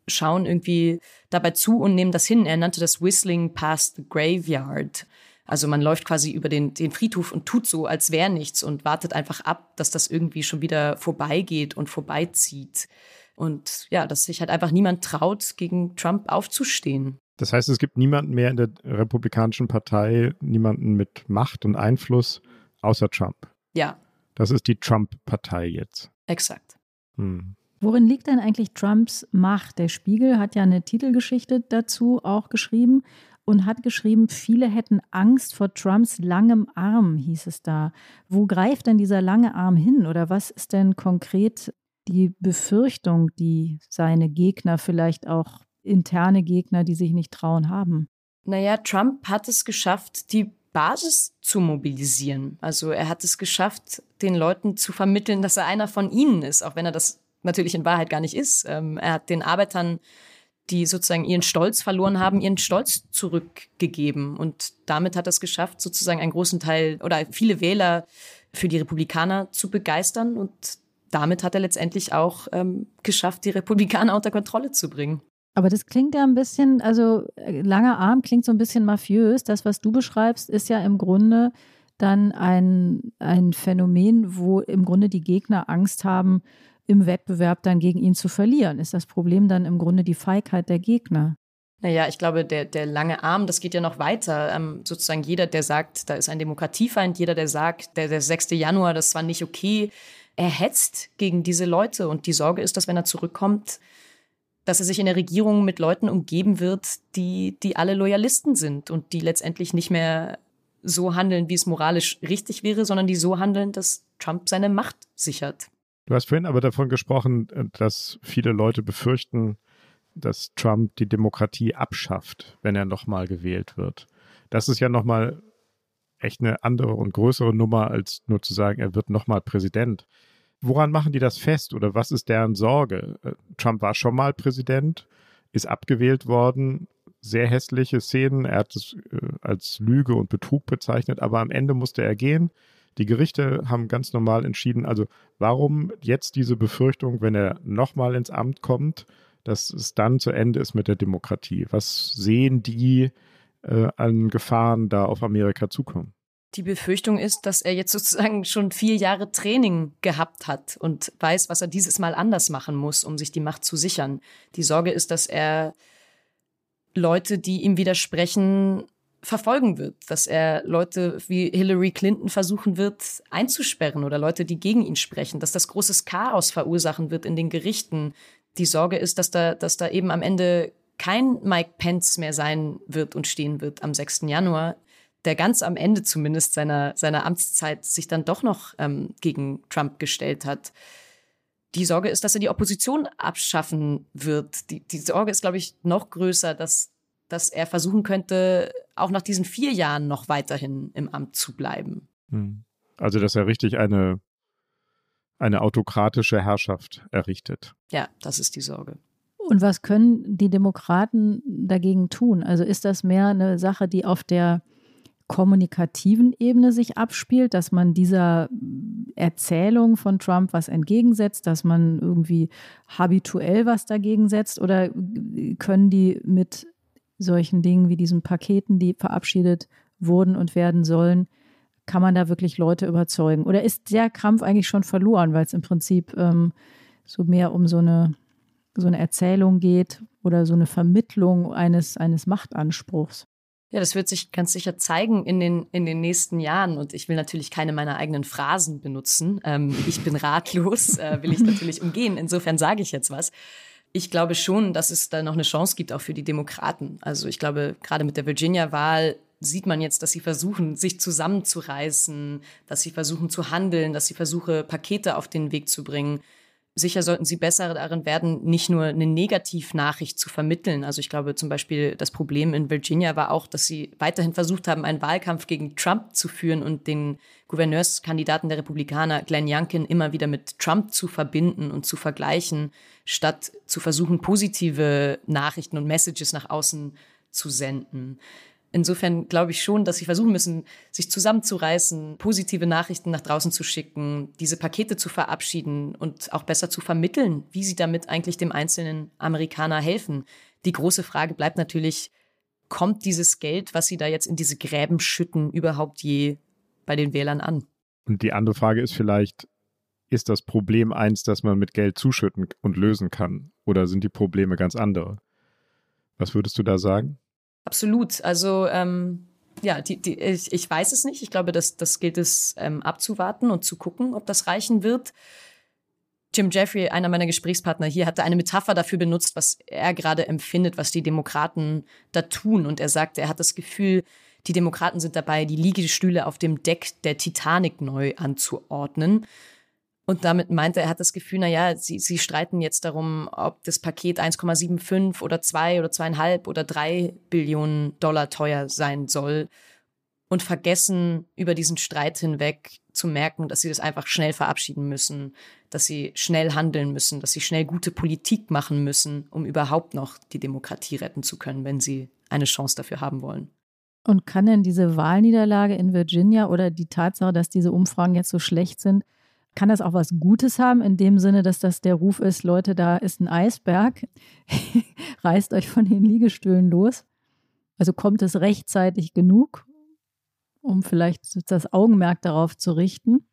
schauen irgendwie dabei zu und nehmen das hin. Er nannte das Whistling past the graveyard. Also man läuft quasi über den, den Friedhof und tut so, als wäre nichts, und wartet einfach ab, dass das irgendwie schon wieder vorbeigeht und vorbeizieht. Und ja, dass sich halt einfach niemand traut, gegen Trump aufzustehen. Das heißt, es gibt niemanden mehr in der Republikanischen Partei, niemanden mit Macht und Einfluss außer Trump. Ja. Das ist die Trump-Partei jetzt. Exakt. Hm. Worin liegt denn eigentlich Trumps Macht? Der Spiegel hat ja eine Titelgeschichte dazu auch geschrieben und hat geschrieben, viele hätten Angst vor Trumps langem Arm, hieß es da. Wo greift denn dieser lange Arm hin, oder was ist denn konkret die Befürchtung, die seine Gegner, vielleicht auch interne Gegner, die sich nicht trauen, haben? Naja, Trump hat es geschafft, die Basis zu mobilisieren. Also er hat es geschafft, den Leuten zu vermitteln, dass er einer von ihnen ist, auch wenn er das natürlich in Wahrheit gar nicht ist. Ähm, er hat den Arbeitern, die sozusagen ihren Stolz verloren haben, ihren Stolz zurückgegeben. Und damit hat er es geschafft, sozusagen einen großen Teil oder viele Wähler für die Republikaner zu begeistern. Und damit hat er letztendlich auch ähm, geschafft, die Republikaner unter Kontrolle zu bringen. Aber das klingt ja ein bisschen, also langer Arm klingt so ein bisschen mafiös. Das, was du beschreibst, ist ja im Grunde dann ein, ein Phänomen, wo im Grunde die Gegner Angst haben, im Wettbewerb dann gegen ihn zu verlieren. Ist das Problem dann im Grunde die Feigheit der Gegner? Naja, ich glaube, der, der lange Arm, das geht ja noch weiter. Ähm, sozusagen jeder, der sagt, da ist ein Demokratiefeind, jeder, der sagt, der, der sechste Januar, das war nicht okay, er hetzt gegen diese Leute. Und die Sorge ist, dass wenn er zurückkommt, dass er sich in der Regierung mit Leuten umgeben wird, die, die alle Loyalisten sind und die letztendlich nicht mehr so handeln, wie es moralisch richtig wäre, sondern die so handeln, dass Trump seine Macht sichert. Du hast vorhin aber davon gesprochen, dass viele Leute befürchten, dass Trump die Demokratie abschafft, wenn er nochmal gewählt wird. Das ist ja nochmal echt eine andere und größere Nummer, als nur zu sagen, er wird nochmal Präsident. Woran machen die das fest, oder was ist deren Sorge? Trump war schon mal Präsident, ist abgewählt worden, sehr hässliche Szenen, er hat es als Lüge und Betrug bezeichnet, aber am Ende musste er gehen. Die Gerichte haben ganz normal entschieden, also warum jetzt diese Befürchtung, wenn er nochmal ins Amt kommt, dass es dann zu Ende ist mit der Demokratie? Was sehen die äh, an Gefahren da auf Amerika zukommen? Die Befürchtung ist, dass er jetzt sozusagen schon vier Jahre Training gehabt hat und weiß, was er dieses Mal anders machen muss, um sich die Macht zu sichern. Die Sorge ist, dass er Leute, die ihm widersprechen, verfolgen wird, dass er Leute wie Hillary Clinton versuchen wird einzusperren oder Leute, die gegen ihn sprechen, dass das großes Chaos verursachen wird in den Gerichten. Die Sorge ist, dass da, dass da eben am Ende kein Mike Pence mehr sein wird und stehen wird am sechsten Januar, der ganz am Ende zumindest seiner, seiner Amtszeit sich dann doch noch ähm, gegen Trump gestellt hat. Die Sorge ist, dass er die Opposition abschaffen wird. Die, die Sorge ist, glaube ich, noch größer, dass dass er versuchen könnte, auch nach diesen vier Jahren noch weiterhin im Amt zu bleiben. Also, dass er richtig eine, eine autokratische Herrschaft errichtet. Ja, das ist die Sorge. Und was können die Demokraten dagegen tun? Also ist das mehr eine Sache, die auf der kommunikativen Ebene sich abspielt, dass man dieser Erzählung von Trump was entgegensetzt, dass man irgendwie habituell was dagegen setzt? Oder können die mit solchen Dingen wie diesen Paketen, die verabschiedet wurden und werden sollen, kann man da wirklich Leute überzeugen? Oder ist der Kampf eigentlich schon verloren, weil es im Prinzip ähm, so mehr um so eine, so eine Erzählung geht oder so eine Vermittlung eines, eines Machtanspruchs? Ja, das wird sich ganz sicher zeigen in den, in den nächsten Jahren. Und ich will natürlich keine meiner eigenen Phrasen benutzen. Ähm, ich bin ratlos, äh, will ich natürlich umgehen. Insofern sage ich jetzt was. Ich glaube schon, dass es da noch eine Chance gibt, auch für die Demokraten. Also ich glaube, gerade mit der Virginia-Wahl sieht man jetzt, dass sie versuchen, sich zusammenzureißen, dass sie versuchen zu handeln, dass sie versuchen, Pakete auf den Weg zu bringen. Sicher sollten sie besser darin werden, nicht nur eine Negativnachricht zu vermitteln. Also ich glaube zum Beispiel, das Problem in Virginia war auch, dass sie weiterhin versucht haben, einen Wahlkampf gegen Trump zu führen und den Gouverneurskandidaten der Republikaner Glenn Youngkin immer wieder mit Trump zu verbinden und zu vergleichen, statt zu versuchen, positive Nachrichten und Messages nach außen zu senden. Insofern glaube ich schon, dass sie versuchen müssen, sich zusammenzureißen, positive Nachrichten nach draußen zu schicken, diese Pakete zu verabschieden und auch besser zu vermitteln, wie sie damit eigentlich dem einzelnen Amerikaner helfen. Die große Frage bleibt natürlich, kommt dieses Geld, was sie da jetzt in diese Gräben schütten, überhaupt je bei den Wählern an? Und die andere Frage ist vielleicht, ist das Problem eins, das man mit Geld zuschütten und lösen kann? Oder sind die Probleme ganz andere? Was würdest du da sagen? Absolut. Also ähm, ja, die, die, ich, ich weiß es nicht. Ich glaube, das, das gilt es ähm, abzuwarten und zu gucken, ob das reichen wird. Jim Jeffrey, einer meiner Gesprächspartner hier, hatte eine Metapher dafür benutzt, was er gerade empfindet, was die Demokraten da tun. Und er sagte, er hat das Gefühl, die Demokraten sind dabei, die Liegestühle auf dem Deck der Titanic neu anzuordnen. Und damit meinte er, er hat das Gefühl, naja, sie, sie streiten jetzt darum, ob das Paket eins Komma fünfundsiebzig oder zwei oder zweieinhalb oder drei Billionen Dollar teuer sein soll und vergessen über diesen Streit hinweg zu merken, dass sie das einfach schnell verabschieden müssen, dass sie schnell handeln müssen, dass sie schnell gute Politik machen müssen, um überhaupt noch die Demokratie retten zu können, wenn sie eine Chance dafür haben wollen. Und kann denn diese Wahlniederlage in Virginia oder die Tatsache, dass diese Umfragen jetzt so schlecht sind, kann das auch was Gutes haben, in dem Sinne, dass das der Ruf ist, Leute, da ist ein Eisberg, reißt euch von den Liegestühlen los. Also kommt es rechtzeitig genug, um vielleicht das Augenmerk darauf zu richten?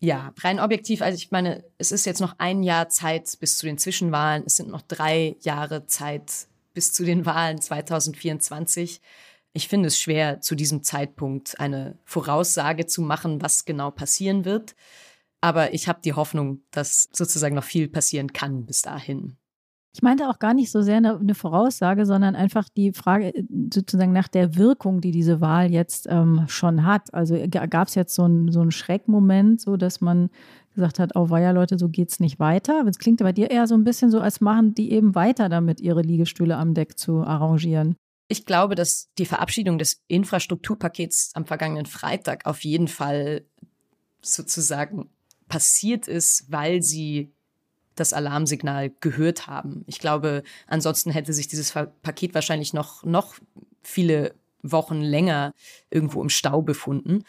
Ja, rein objektiv, also ich meine, es ist jetzt noch ein Jahr Zeit bis zu den Zwischenwahlen, es sind noch drei Jahre Zeit bis zu den Wahlen zweitausendvierundzwanzig. Ich finde es schwer, zu diesem Zeitpunkt eine Voraussage zu machen, was genau passieren wird. Aber ich habe die Hoffnung, dass sozusagen noch viel passieren kann bis dahin. Ich meinte auch gar nicht so sehr eine, eine Voraussage, sondern einfach die Frage sozusagen nach der Wirkung, die diese Wahl jetzt ähm, schon hat. Also gab es jetzt so, ein, so einen Schreckmoment, so dass man gesagt hat, oh weia Leute, so geht's nicht weiter. Das klingt bei dir eher so ein bisschen so, als machen die eben weiter damit, ihre Liegestühle am Deck zu arrangieren. Ich glaube, dass die Verabschiedung des Infrastrukturpakets am vergangenen Freitag auf jeden Fall sozusagen passiert ist, weil sie das Alarmsignal gehört haben. Ich glaube, ansonsten hätte sich dieses Paket wahrscheinlich noch, noch viele Wochen länger irgendwo im Stau befunden.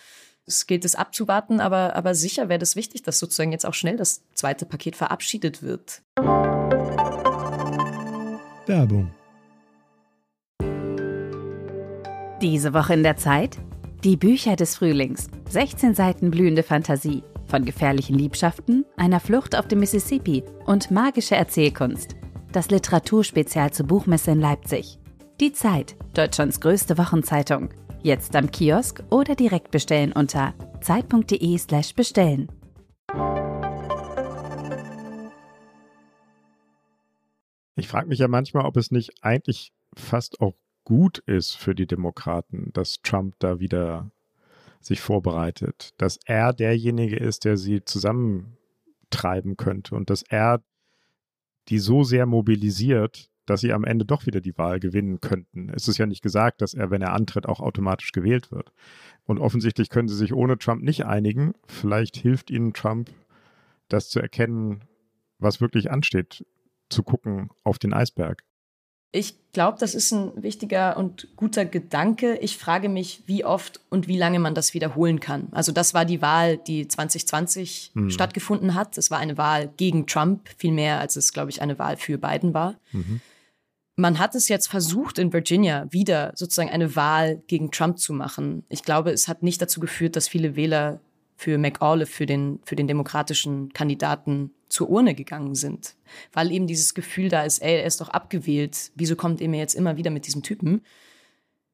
Es gilt es abzuwarten, aber, aber sicher wäre das wichtig, dass sozusagen jetzt auch schnell das zweite Paket verabschiedet wird. Werbung. Diese Woche in der Zeit? Die Bücher des Frühlings. sechzehn Seiten blühende Fantasie. Von gefährlichen Liebschaften, einer Flucht auf dem Mississippi und magische Erzählkunst. Das Literaturspezial zur Buchmesse in Leipzig. Die Zeit, Deutschlands größte Wochenzeitung. Jetzt am Kiosk oder direkt bestellen unter zeit.de slash bestellen. Ich frage mich ja manchmal, ob es nicht eigentlich fast auch gut ist für die Demokraten, dass Trump da wieder sich vorbereitet, dass er derjenige ist, der sie zusammentreiben könnte und dass er die so sehr mobilisiert, dass sie am Ende doch wieder die Wahl gewinnen könnten. Es ist ja nicht gesagt, dass er, wenn er antritt, auch automatisch gewählt wird. Und offensichtlich können sie sich ohne Trump nicht einigen. Vielleicht hilft ihnen Trump, das zu erkennen, was wirklich ansteht, zu gucken auf den Eisberg. Ich glaube, das ist ein wichtiger und guter Gedanke. Ich frage mich, wie oft und wie lange man das wiederholen kann. Also das war die Wahl, die zwanzig zwanzig mhm. stattgefunden hat. Das war eine Wahl gegen Trump, viel mehr als es, glaube ich, eine Wahl für Biden war. Mhm. Man hat es jetzt versucht, in Virginia wieder sozusagen eine Wahl gegen Trump zu machen. Ich glaube, es hat nicht dazu geführt, dass viele Wähler für McAuliffe, für den, für den demokratischen Kandidaten zur Urne gegangen sind. Weil eben dieses Gefühl da ist, ey, er ist doch abgewählt, wieso kommt er jetzt immer wieder mit diesem Typen?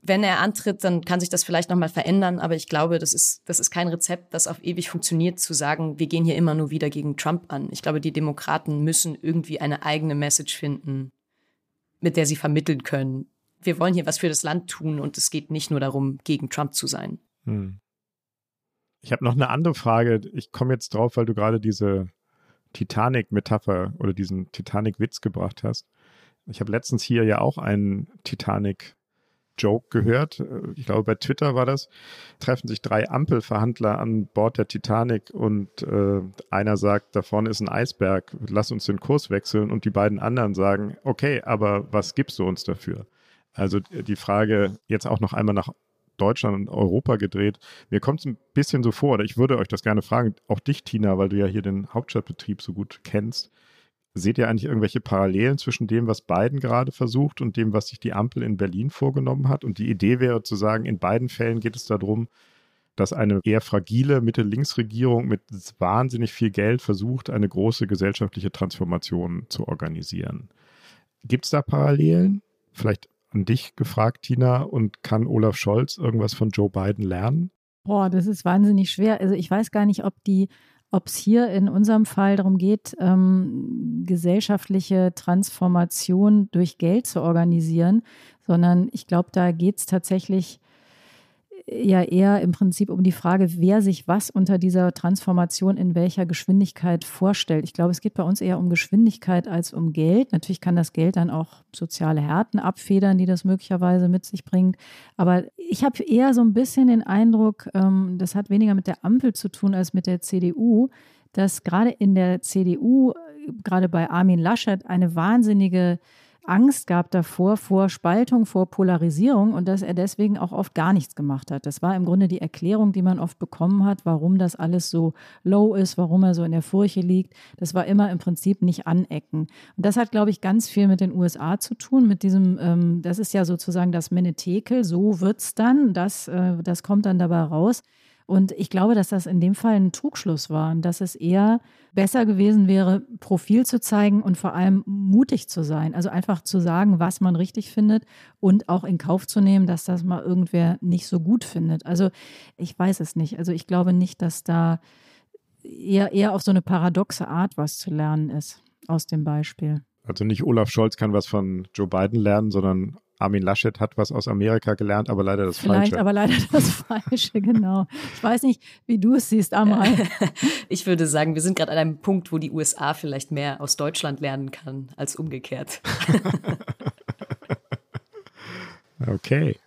Wenn er antritt, dann kann sich das vielleicht nochmal verändern, aber ich glaube, das ist, das ist kein Rezept, das auf ewig funktioniert, zu sagen, wir gehen hier immer nur wieder gegen Trump an. Ich glaube, die Demokraten müssen irgendwie eine eigene Message finden, mit der sie vermitteln können. Wir wollen hier was für das Land tun und es geht nicht nur darum, gegen Trump zu sein. Hm. Ich habe noch eine andere Frage. Ich komme jetzt drauf, weil du gerade diese Titanic-Metapher oder diesen Titanic-Witz gebracht hast. Ich habe letztens hier ja auch einen Titanic-Joke gehört. Ich glaube, bei Twitter war das. Treffen sich drei Ampelverhandler an Bord der Titanic und äh, einer sagt, da vorne ist ein Eisberg, lass uns den Kurs wechseln. Und die beiden anderen sagen, okay, aber was gibst du uns dafür? Also die Frage jetzt auch noch einmal nach Deutschland und Europa gedreht. Mir kommt es ein bisschen so vor, oder ich würde euch das gerne fragen, auch dich, Tina, weil du ja hier den Hauptstadtbetrieb so gut kennst. Seht ihr eigentlich irgendwelche Parallelen zwischen dem, was Biden gerade versucht und dem, was sich die Ampel in Berlin vorgenommen hat? Und die Idee wäre zu sagen, in beiden Fällen geht es darum, dass eine eher fragile Mitte-Links-Regierung mit wahnsinnig viel Geld versucht, eine große gesellschaftliche Transformation zu organisieren. Gibt es da Parallelen? Vielleicht an dich gefragt, Tina, und kann Olaf Scholz irgendwas von Joe Biden lernen? Boah, das ist wahnsinnig schwer. Also ich weiß gar nicht, ob die, ob es hier in unserem Fall darum geht, ähm, gesellschaftliche Transformation durch Geld zu organisieren, sondern ich glaube, da geht es tatsächlich ja eher im Prinzip um die Frage, wer sich was unter dieser Transformation in welcher Geschwindigkeit vorstellt. Ich glaube, es geht bei uns eher um Geschwindigkeit als um Geld. Natürlich kann das Geld dann auch soziale Härten abfedern, die das möglicherweise mit sich bringt. Aber ich habe eher so ein bisschen den Eindruck, das hat weniger mit der Ampel zu tun als mit der C D U, dass gerade in der C D U, gerade bei Armin Laschet, eine wahnsinnige Angst gab davor, vor Spaltung, vor Polarisierung und dass er deswegen auch oft gar nichts gemacht hat. Das war im Grunde die Erklärung, die man oft bekommen hat, warum das alles so low ist, warum er so in der Furche liegt. Das war immer im Prinzip nicht anecken. Und das hat, glaube ich, ganz viel mit den U S A zu tun, mit diesem, ähm, das ist ja sozusagen das Menetekel, so wird's dann, das, äh, das kommt dann dabei raus. Und ich glaube, dass das in dem Fall ein Trugschluss war und dass es eher besser gewesen wäre, Profil zu zeigen und vor allem mutig zu sein. Also einfach zu sagen, was man richtig findet und auch in Kauf zu nehmen, dass das mal irgendwer nicht so gut findet. Also ich weiß es nicht. Also ich glaube nicht, dass da eher, eher auf so eine paradoxe Art was zu lernen ist aus dem Beispiel. Also nicht Olaf Scholz kann was von Joe Biden lernen, sondern Armin Laschet hat was aus Amerika gelernt, aber leider das Vielleicht, Falsche. Vielleicht, aber leider das Falsche, genau. Ich weiß nicht, wie du es siehst, Amrei. Ich würde sagen, wir sind gerade an einem Punkt, wo die U S A vielleicht mehr aus Deutschland lernen kann, als umgekehrt. Okay,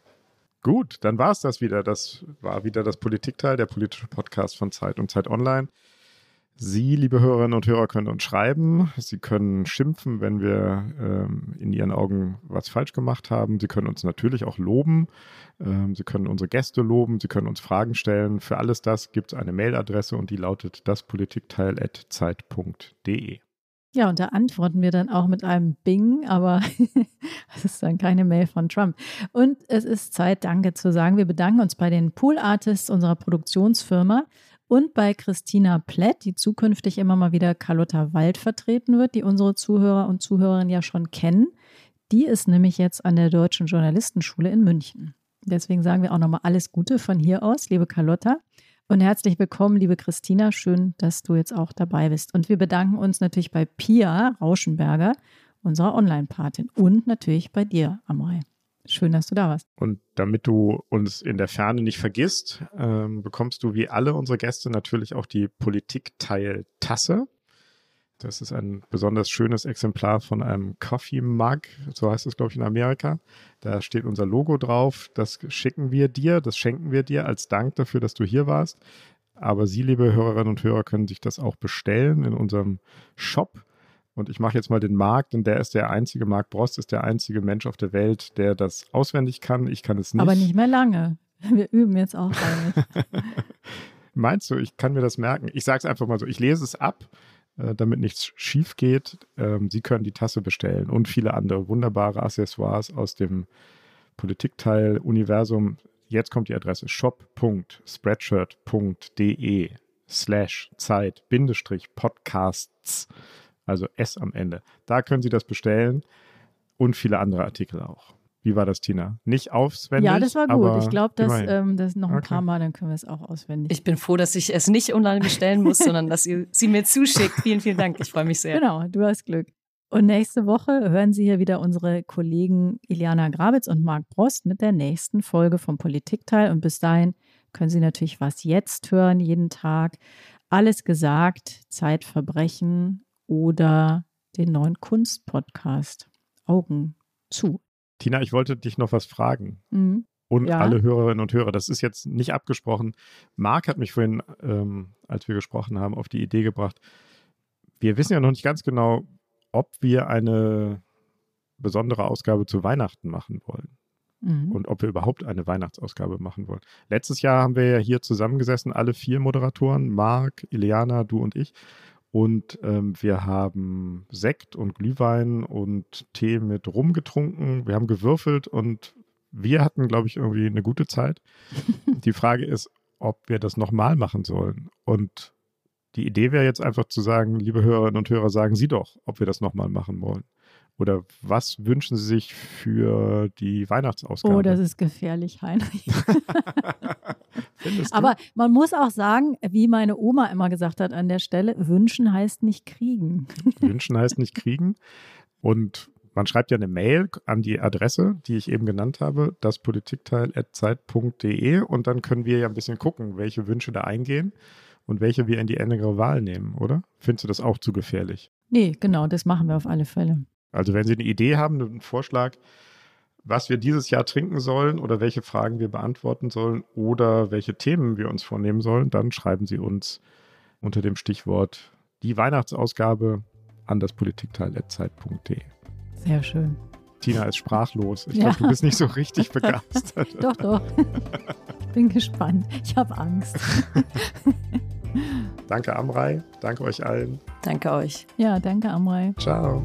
gut, dann war es das wieder. Das war wieder das Politikteil, der politische Podcast von Zeit und Zeit Online. Sie, liebe Hörerinnen und Hörer, können uns schreiben. Sie können schimpfen, wenn wir ähm, in Ihren Augen was falsch gemacht haben. Sie können uns natürlich auch loben. Ähm, Sie können unsere Gäste loben. Sie können uns Fragen stellen. Für alles das gibt es eine Mailadresse und die lautet daspolitikteil at zeit punkt de. Ja, und da antworten wir dann auch mit einem Bing, aber es ist dann keine Mail von Trump. Und es ist Zeit, Danke zu sagen. Wir bedanken uns bei den Pool-Artists unserer Produktionsfirma und bei Christina Plett, die zukünftig immer mal wieder Carlotta Wald vertreten wird, die unsere Zuhörer und Zuhörerinnen ja schon kennen. Die ist nämlich jetzt an der Deutschen Journalistenschule in München. Deswegen sagen wir auch nochmal alles Gute von hier aus, liebe Carlotta. Und herzlich willkommen, liebe Christina. Schön, dass du jetzt auch dabei bist. Und wir bedanken uns natürlich bei Pia Rauschenberger, unserer Online-Patin. Und natürlich bei dir, Amrei. Schön, dass du da warst. Und damit du uns in der Ferne nicht vergisst, ähm, bekommst du wie alle unsere Gäste natürlich auch die Politik-Teil-Tasse. Das ist ein besonders schönes Exemplar von einem Coffee Mug, so heißt es, glaube ich, in Amerika. Da steht unser Logo drauf, das schicken wir dir, das schenken wir dir als Dank dafür, dass du hier warst. Aber Sie, liebe Hörerinnen und Hörer, können sich das auch bestellen in unserem Shop. Und ich mache jetzt mal den Marc, denn der ist der einzige, Marc Brost ist der einzige Mensch auf der Welt, der das auswendig kann. Ich kann es nicht. Aber nicht mehr lange. Wir üben jetzt auch eigentlich. Meinst du, ich kann mir das merken? Ich sage es einfach mal so, ich lese es ab, damit nichts schief geht. Sie können die Tasse bestellen und viele andere wunderbare Accessoires aus dem Politikteil-Universum. Jetzt kommt die Adresse shop.spreadshirt.de slash Zeit Bindestrich Podcasts, also S am Ende. Da können Sie das bestellen und viele andere Artikel auch. Wie war das, Tina? Nicht auswendig? Ja, das war gut. Ich glaube, dass ähm, das noch ein okay. paar Mal, dann können wir es auch auswendig. Ich bin froh, dass ich es nicht online bestellen muss, sondern dass ihr sie mir zuschickt. Vielen, vielen Dank. Ich freue mich sehr. Genau, du hast Glück. Und nächste Woche hören Sie hier wieder unsere Kollegen Iliana Grabitz und Marc Brost mit der nächsten Folge vom Politikteil. Und bis dahin können Sie natürlich Was jetzt hören, jeden Tag. Alles gesagt, Zeitverbrechen oder den neuen Kunstpodcast. Augen zu. Tina, ich wollte dich noch was fragen mhm. und ja. alle Hörerinnen und Hörer. Das ist jetzt nicht abgesprochen. Marc hat mich vorhin, ähm, als wir gesprochen haben, auf die Idee gebracht. Wir wissen ja noch nicht ganz genau, ob wir eine besondere Ausgabe zu Weihnachten machen wollen mhm. und ob wir überhaupt eine Weihnachtsausgabe machen wollen. Letztes Jahr haben wir ja hier zusammengesessen, alle vier Moderatoren, Marc, Iliana, du und ich. Und ähm, wir haben Sekt und Glühwein und Tee mit Rum getrunken. Wir haben gewürfelt und wir hatten, glaube ich, irgendwie eine gute Zeit. Die Frage ist, ob wir das nochmal machen sollen. Und die Idee wäre jetzt einfach zu sagen, liebe Hörerinnen und Hörer, sagen Sie doch, ob wir das nochmal machen wollen. Oder was wünschen Sie sich für die Weihnachtsausgabe? Oh, das ist gefährlich, Heinrich. Aber man muss auch sagen, wie meine Oma immer gesagt hat an der Stelle, wünschen heißt nicht kriegen. Wünschen heißt nicht kriegen. Und man schreibt ja eine Mail an die Adresse, die ich eben genannt habe, das Politikteil at zeit punkt de. Und dann können wir ja ein bisschen gucken, welche Wünsche da eingehen und welche wir in die engere Wahl nehmen, oder? Findest du das auch zu gefährlich? Nee, genau, das machen wir auf alle Fälle. Also wenn Sie eine Idee haben, einen Vorschlag, was wir dieses Jahr trinken sollen oder welche Fragen wir beantworten sollen oder welche Themen wir uns vornehmen sollen, dann schreiben Sie uns unter dem Stichwort die Weihnachtsausgabe an das Politikteil at zeit punkt de. Sehr schön. Tina ist sprachlos. Ich ja. glaube, du bist nicht so richtig begeistert. Doch, doch. Ich bin gespannt. Ich habe Angst. Danke, Amrei. Danke euch allen. Danke euch. Ja, danke, Amrei. Ciao.